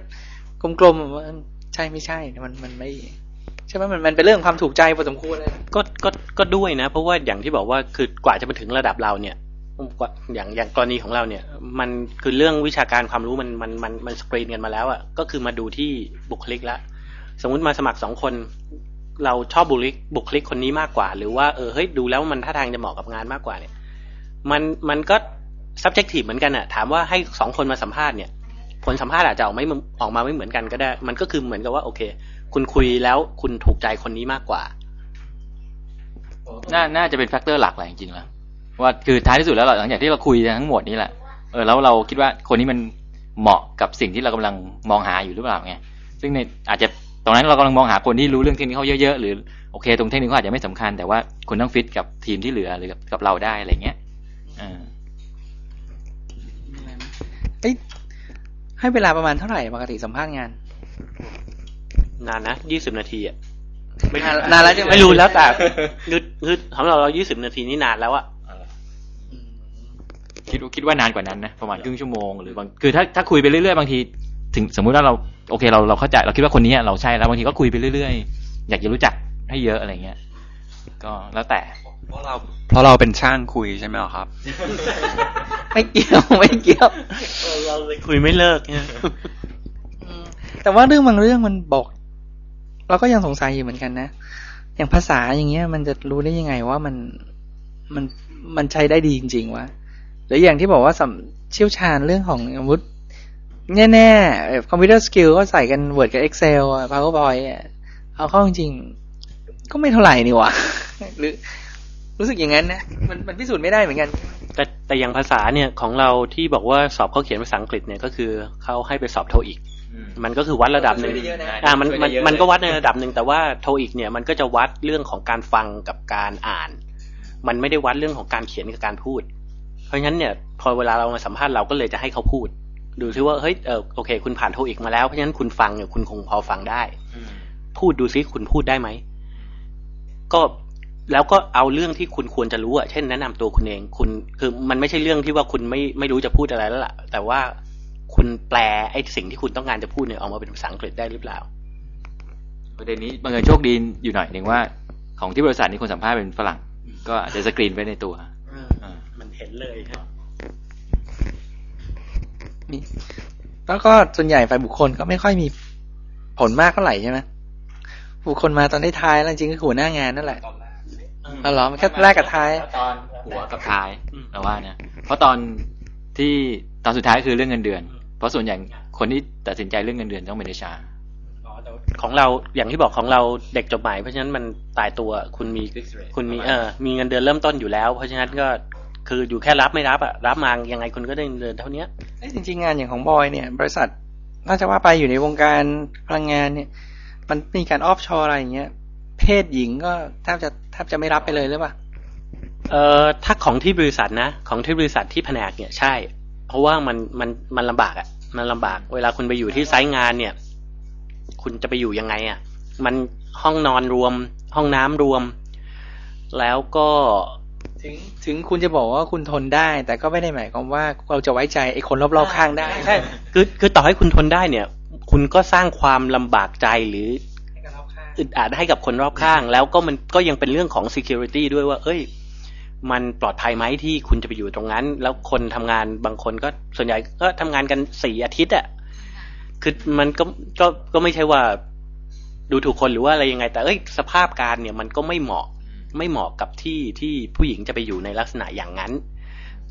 กลมๆใช่ไม่ใช่มันไม่ ใช่ไหมมันเป็นเรื่องความถูกใจพอสมควรเลยก็ด้วยนะเพราะว่าอย่างที่บอกว่าคือกว่าจะมาถึงระดับเราเนี่ยอย่างกรณีของเราเนี่ยมันคือเรื่องวิชาการความรู้มันสกรีนกันมาแล้วอ่ะก็คือมาดูที่บุคลิกละสมมุติมาสมัคร2คนเราชอบบุคลิกคนนี้มากกว่าหรือว่าเฮ้ยดูแล้วมันท่าทางจะเหมาะกับงานมากกว่าเนี่ยมันก็ subjective เหมือนกันอ่ะถามว่าให้2คนมาสัมภาษณ์เนี่ยผลสัมภาษณ์อาจจะออกมาไม่เหมือนกันก็ได้มันก็คือเหมือนกับว่าโอเคคุณคุยแล้วคุณถูกใจคนนี้มากกว่าน่าจะเป็นแฟกเตอร์หลักแหละจริงๆแล้วว่าคือท้ายที่สุดแล้วหลังจากที่เราคุยทั้งหมดนี้แหละแล้วเราคิดว่าคนนี้มันเหมาะกับสิ่งที่เรากำลังมองหาอยู่หรือเปล่าไงซึ่งในอาจจะตอนนั้นเรากำลังมองหาคนที่รู้เรื่องเทคนิคเขาเยอะๆหรือโอเคตรงเทคนิคเขาอาจจะไม่สำคัญแต่ว่าคุณต้องฟิตกับทีมที่เหลือหรือกับเราได้อะไรเงี้ยให้เวลาประมาณเท่าไหร่ปกติสัมภาษณ์งานนานนะ20นาทีอ่ะไม่นานแล้วไม่รู้แล้วแต่คือของเรา20นาทีนี่นานแล้วอ่ะคิดว่านานกว่านั้นนะประมาณครึ่งชั่วโมงหรือบางคือถ้าคุยไปเรื่อยๆบางทีถึงสมมุติว่าเราโอเคเราเข้าใจเราคิดว่าคนนี้เราใช่แล้วบางทีก็คุยไปเรื่อยๆอยากจะรู้จักให้เยอะอะไรเงี้ยก็แล้วแต่เพราะเราเป็นช่างคุยใช่ไหมครับไม่เกี่ยวเราเลยคุยไม่เลิกเนี่ยแต่ว่าเรื่องบางเรื่องมันบอกเราก็ยังสงสัยอยู่เหมือนกันนะอย่างภาษาอย่างเงี้ยมันจะรู้ได้ยังไงว่ามันใช้ได้ดีจริงๆวะหรืออย่างที่บอกว่าเชี่ยวชาญเรื่องของอาวุธแน่ๆคอมพิวเตอร์สกิลก็ใส่กัน Word กับ Excel อ่ะ PowerPoint อ่ะเอาเข้าจริงๆก็ไม่เท่าไหร่นี่หว่าหรือรู้สึกอย่างนั้นนะมันพิสูจน์ไม่ได้เหมือนกันแต่อย่างภาษาเนี่ยของเราที่บอกว่าสอบเขาเขียนภาษาอังกฤษเนี่ยก็คือเขาให้ไปสอบโทอีกมันก็คือวัดระดับนึงมันก็วัดในระดับนึงแต่ว่าโทอีกเนี่ยมันก็จะวัดเรื่องของการฟังกับการอ่านมันไม่ได้วัดเรื่องของการเขียนกับการพูดเพราะฉะนั้นเนี่ยพอเวลาเรามาสัมภาษณ์เราก็เลยจะให้เขาพูดดูซิว่าเฮ้ยโอเคคุณผ่านโทอีกมาแล้วเพราะฉะนั้นคุณฟังเนี่ยคุณคงพอฟังได้พูดดูซิคุณพูดได้ไหมก็แล้วก็เอาเรื่องที่คุณควรจะรู้อ่ะเช่นแนะนำตัวคุณเองคุณคือมันไม่ใช่เรื่องที่ว่าคุณไม่รู้จะพูดอะไรแล้วล่ะแต่ว่าคุณแปลไอ้สิ่งที่คุณต้องการจะพูดเนี่ยออกมาเป็นภาษาอังกฤษได้หรือเปล่าประเด็นนี้บังเอิญโชคดีอยู่หน่อยนึงว่าของที่บริษัทนี้คนสัมภาษณ์เป็นฝรั่งก็อาจจะสกรีนไว้ในตัวมันเห็นเลยครับนี่แล้วก็ส่วนใหญ่ฝ่ายบุคคลก็ไม่ค่อยมีผลมากเท่าไหร่ใช่ไหมบุคคลมาตอนได้ท้ายแล้วจริงก็หัวหน้างานนั่นแหละอ๋อเหรอมันแค่แรกกับท้ายตอนหัวกับท้ายเราว่าเนี่ยเพราะตอนสุดท้ายคือเรื่องเงินเดือนเพราะส่วนใหญ่คนที่ตัดสินใจเรื่องเงินเดือนต้องเป็นเดชาของเราอย่างที่บอกของเราเด็กจบใหม่เพราะฉะนั้นมันตายตัวคุณมีมีเงินเดือนเริ่มต้นอยู่แล้วเพราะฉะนั้นก็คืออยู่แค่รับไม่รับอ่ะรับมายังไงคุณก็ได้เงินเดือนเท่านี้จริงๆงานอย่างของบอยเนี่ยบริษัทน่าจะว่าไปอยู่ในวงการพลังงานเนี่ยมันมีการออฟชอร์อะไรอย่างเงี้ยเพศหญิงก็แทบจะไม่รับไปเลยหรือเปล่าถ้าของที่บริษัทนะของที่บริษัทที่แผนกเนี่ยใช่เพราะว่ามันลำบากอ่ะมันลำบากเวลาคุณไปอยู่ที่ไซต์งานเนี่ยคุณจะไปอยู่ยังไงอ่ะมันห้องนอนรวมห้องน้ำรวมแล้วก็ถึงคุณจะบอกว่าคุณทนได้แต่ก็ไม่ได้หมายความว่าเราจะไว้ใจไอ้คนรอบๆข้างได้ใช่คือต่อให้คุณทนได้เนี่ยคุณก็สร้างความลำบากใจหรืออึดอัดให้กับคนรอบข้างแล้วก็มันก็ยังเป็นเรื่องของ security ด้วยว่าเอ้ยมันปลอดภัยไหมที่คุณจะไปอยู่ตรงนั้นแล้วคนทำงานบางคนก็ส่วนใหญ่ก็ทำงานกัน4อาทิตย์อ่ะคือมันก็ไม่ใช่ว่าดูถูกคนหรือว่าอะไรยังไงแต่เอ้ยสภาพการเนี่ยมันก็ไม่เหมาะกับที่ผู้หญิงจะไปอยู่ในลักษณะอย่างนั้น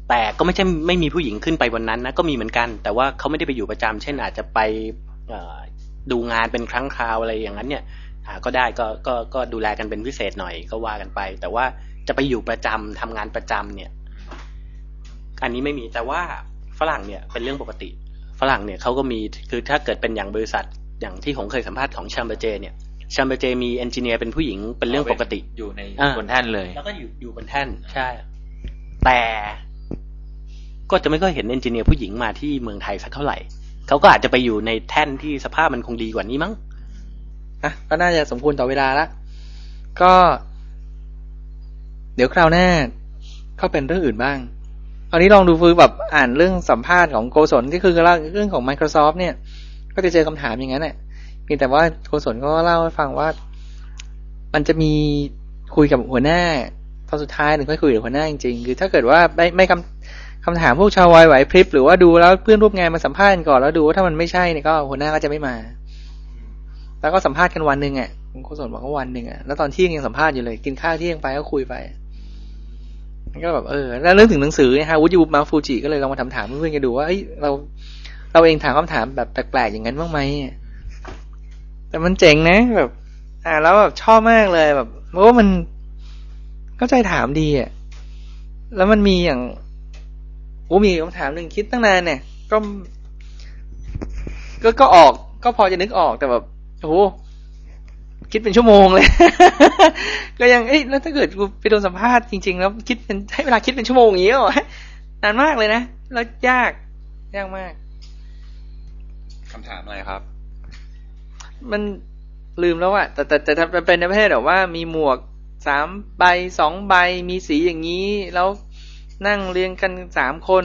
แต่ก็ไม่ใช่ไม่มีผู้หญิงขึ้นไปวันนั้นนะก็มีเหมือนกันแต่ว่าเขาไม่ได้ไปอยู่ประจำเช่นอาจจะไปดูงานเป็นครั้งคราวอะไรอย่างนั้นเนี่ยก็ได้ก็ดูแลกันเป็นพิเศษหน่อยก็ว่ากันไปแต่ว่าจะไปอยู่ประจำทำงานประจำเนี่ยอันนี้ไม่มีแต่ว่าฝรั่งเนี่ยเป็นเรื่องปกติฝรั่งเนี่ยเขาก็มีคือถ้าเกิดเป็นอย่างบริษัทอย่างที่ผมเคยสัมภาษณ์ของแชมเบอร์เจเนี่ยแชมเบอร์เจมีเอนจิเนียร์เป็นผู้หญิงเป็นเรื่องปกติอยู่ในบนแท่นเลยแล้วก็อยู่บนแท่นใช่แต่ก็จะไม่ค่อยเห็นเอนจิเนียร์ผู้หญิงมาที่เมืองไทยสักเท่าไหร่เขาก็อาจจะไปอยู่ในแท่นที่สภาพมันคงดีกว่านี้มั้งนะก็น่าจะสมควรต่อเวลาละก็เดี๋ยวคราวหน้าก็เป็นเรื่องอื่นบ้างตอนนี้ลองดูคือแบบอ่านเรื่องสัมภาษณ์ของโกศลที่คือเรื่องของ Microsoft เนี่ยก็จะเจอคำถามอย่างนั้นแหละมีแต่ว่าโกศลก็เล่าให้ฟังว่า มันจะมีคุยกับหัวหน้าตอนสุดท้ายหนึ่งค่อยคุยกับหัวหน้าจริงๆคือถ้าเกิดว่าไม่คำถามพวกชาววายไหวพริบหรือว่าดูแล้วเพื่อนร่วมงานมาสัมภาษณ์ก่อนแล้วดูว่าถ้ามันไม่ใช่เนี่ยก็หัวหน้าก็จะไม่มาแล้วก็สัมภาษณ์กันวันนึงอ่ะคุณโคศลบอกว่าวันนึงอ่ะแล้วตอนเที่ยงยังสัมภาษณ์อยู่เลยกินข้าวเที่ยงไปก็คุยไปก็แบบแล้วเรื่องถึงหนังสือเนี่ยฮะวุฒิบุญมาฟูจิก็เลยลองมาถามเพื่อนๆกันดูว่าเราเองถามคำถามแบบแปลกๆอย่างนั้นบ้างไหมแต่มันเจ๋งนะแบบแล้วแบบชอบมากเลยแบบเพราะว่ามันเข้าใจถามดีอ่ะแล้วมันมีอย่างมีคำถามหนึ่งคิดตั้งนานเนี่ยก็ออกก็พอจะนึกออกแต่แบบโอ้โหคิดเป็นชั่วโมงเลย ก็ยังแล้วถ้าเกิดกูไปโดนสัมภาษณ์จริงๆแล้วคิดเป็นให้เวลาคิดเป็นชั่วโมงอย่างนี้หรอนานมากเลยนะแล้วยากมากคำถามอะไรครับมันลืมแล้วอะแต่ถ้าเป็นในประเทศแบบว่ามีหมวก3ใบ2ใบมีสีอย่างนี้แล้วนั่งเรียงกัน3คน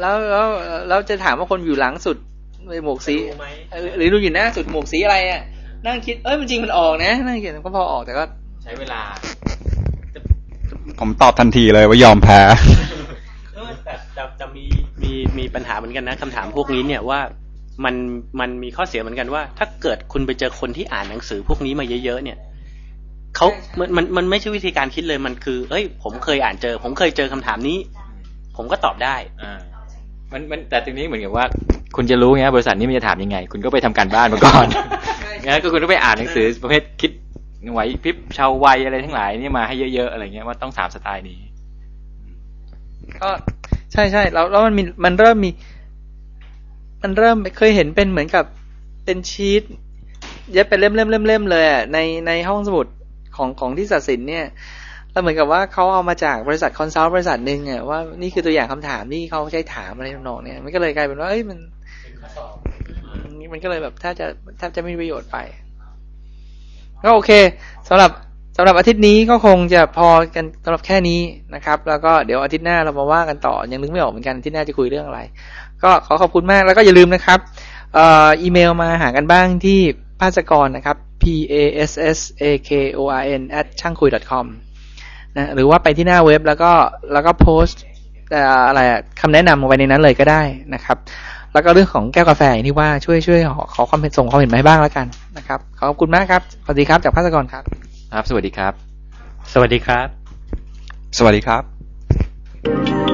แล้วเราจะถามว่าคนอยู่หลังสุดในหมวกสีหรือดูอยู่หน้าสุดหมวกสีอะไรอ่ะนั่งคิดมันจริงมันออกนะนั่งคิดก็พอออกแต่ก็ใช้เวลาผมตอบทันทีเลยว่ายอมแพ้แต่จะมีปัญหาเหมือนกันนะคำถามพวกนี้เนี่ยว่ามันมีข้อเสียเหมือนกันว่าถ้าเกิดคุณไปเจอคนที่อ่านหนังสือพวกนี้มาเยอะๆเนี่ยเขามันไม่ใช่วิธีการคิดเลยมันคือผมเคยอ่านเจอผมเคยเจอคำถามนี้ผมก็ตอบได้มันแต่ตรงนี้เหมือนกับว่าคุณจะรู้ไงบริษัทนี้มันจะถามยังไงคุณก็ไปทำการบ้านมาก่อนงั้นก็คุณต้องไปอ่านหนังสือประเภทคิดไหวพริบชาววัยอะไรทั้งหลายนี่มาให้เยอะๆอะไรเงี้ยว่าต้องถามสไตล์นี้ก็ใช่ๆแล้วมันเริ่มเคยเห็นเป็นเหมือนกับเป็นชีทเย็บเป็นเล่มๆเลยอ่ะในห้องสมุดของที่ศาสินเนี่ยแล้วเหมือนกับว่าเขาเอามาจากบริษัทคอนซัลท์บริษัทนึงอ่ะว่านี่คือตัวอย่างคำถามที่เขาใช้ถามอะไรทำนองเนี่ยมันก็เลยกลายเป็นว่ามันก็เลยแบบถ้าจะไม่มีประโยชน์ไปก็โอเคสำหรับอาทิตย์นี้ก็คงจะพอกันสำหรับแค่นี้นะครับแล้วก็เดี๋ยวอาทิตย์หน้าเรามาว่ากันต่อยังนึกไม่ออกเหมือนกันอาทิตย์หน้าจะคุยเรื่องอะไรก็ขอขอบคุณมากแล้วก็อย่าลืมนะครับอีเมลมาหากันบ้างที่passakorn นะครับ passakorn@changkui.com นะหรือว่าไปที่หน้าเว็บแล้วก็โพสต์อะไรคำแนะนำลงไปในนั้นเลยก็ได้นะครับแล้วก็เรื่องของแก้วกาแฟที่ว่าช่วยขอความเห็นส่งความเห็นมาให้บ้างแล้วกันนะครับขอบคุณมากครับสวัสดีครับจากpassakorn ครับครับสวัสดีครับสวัสดีครับสวัสดีครับ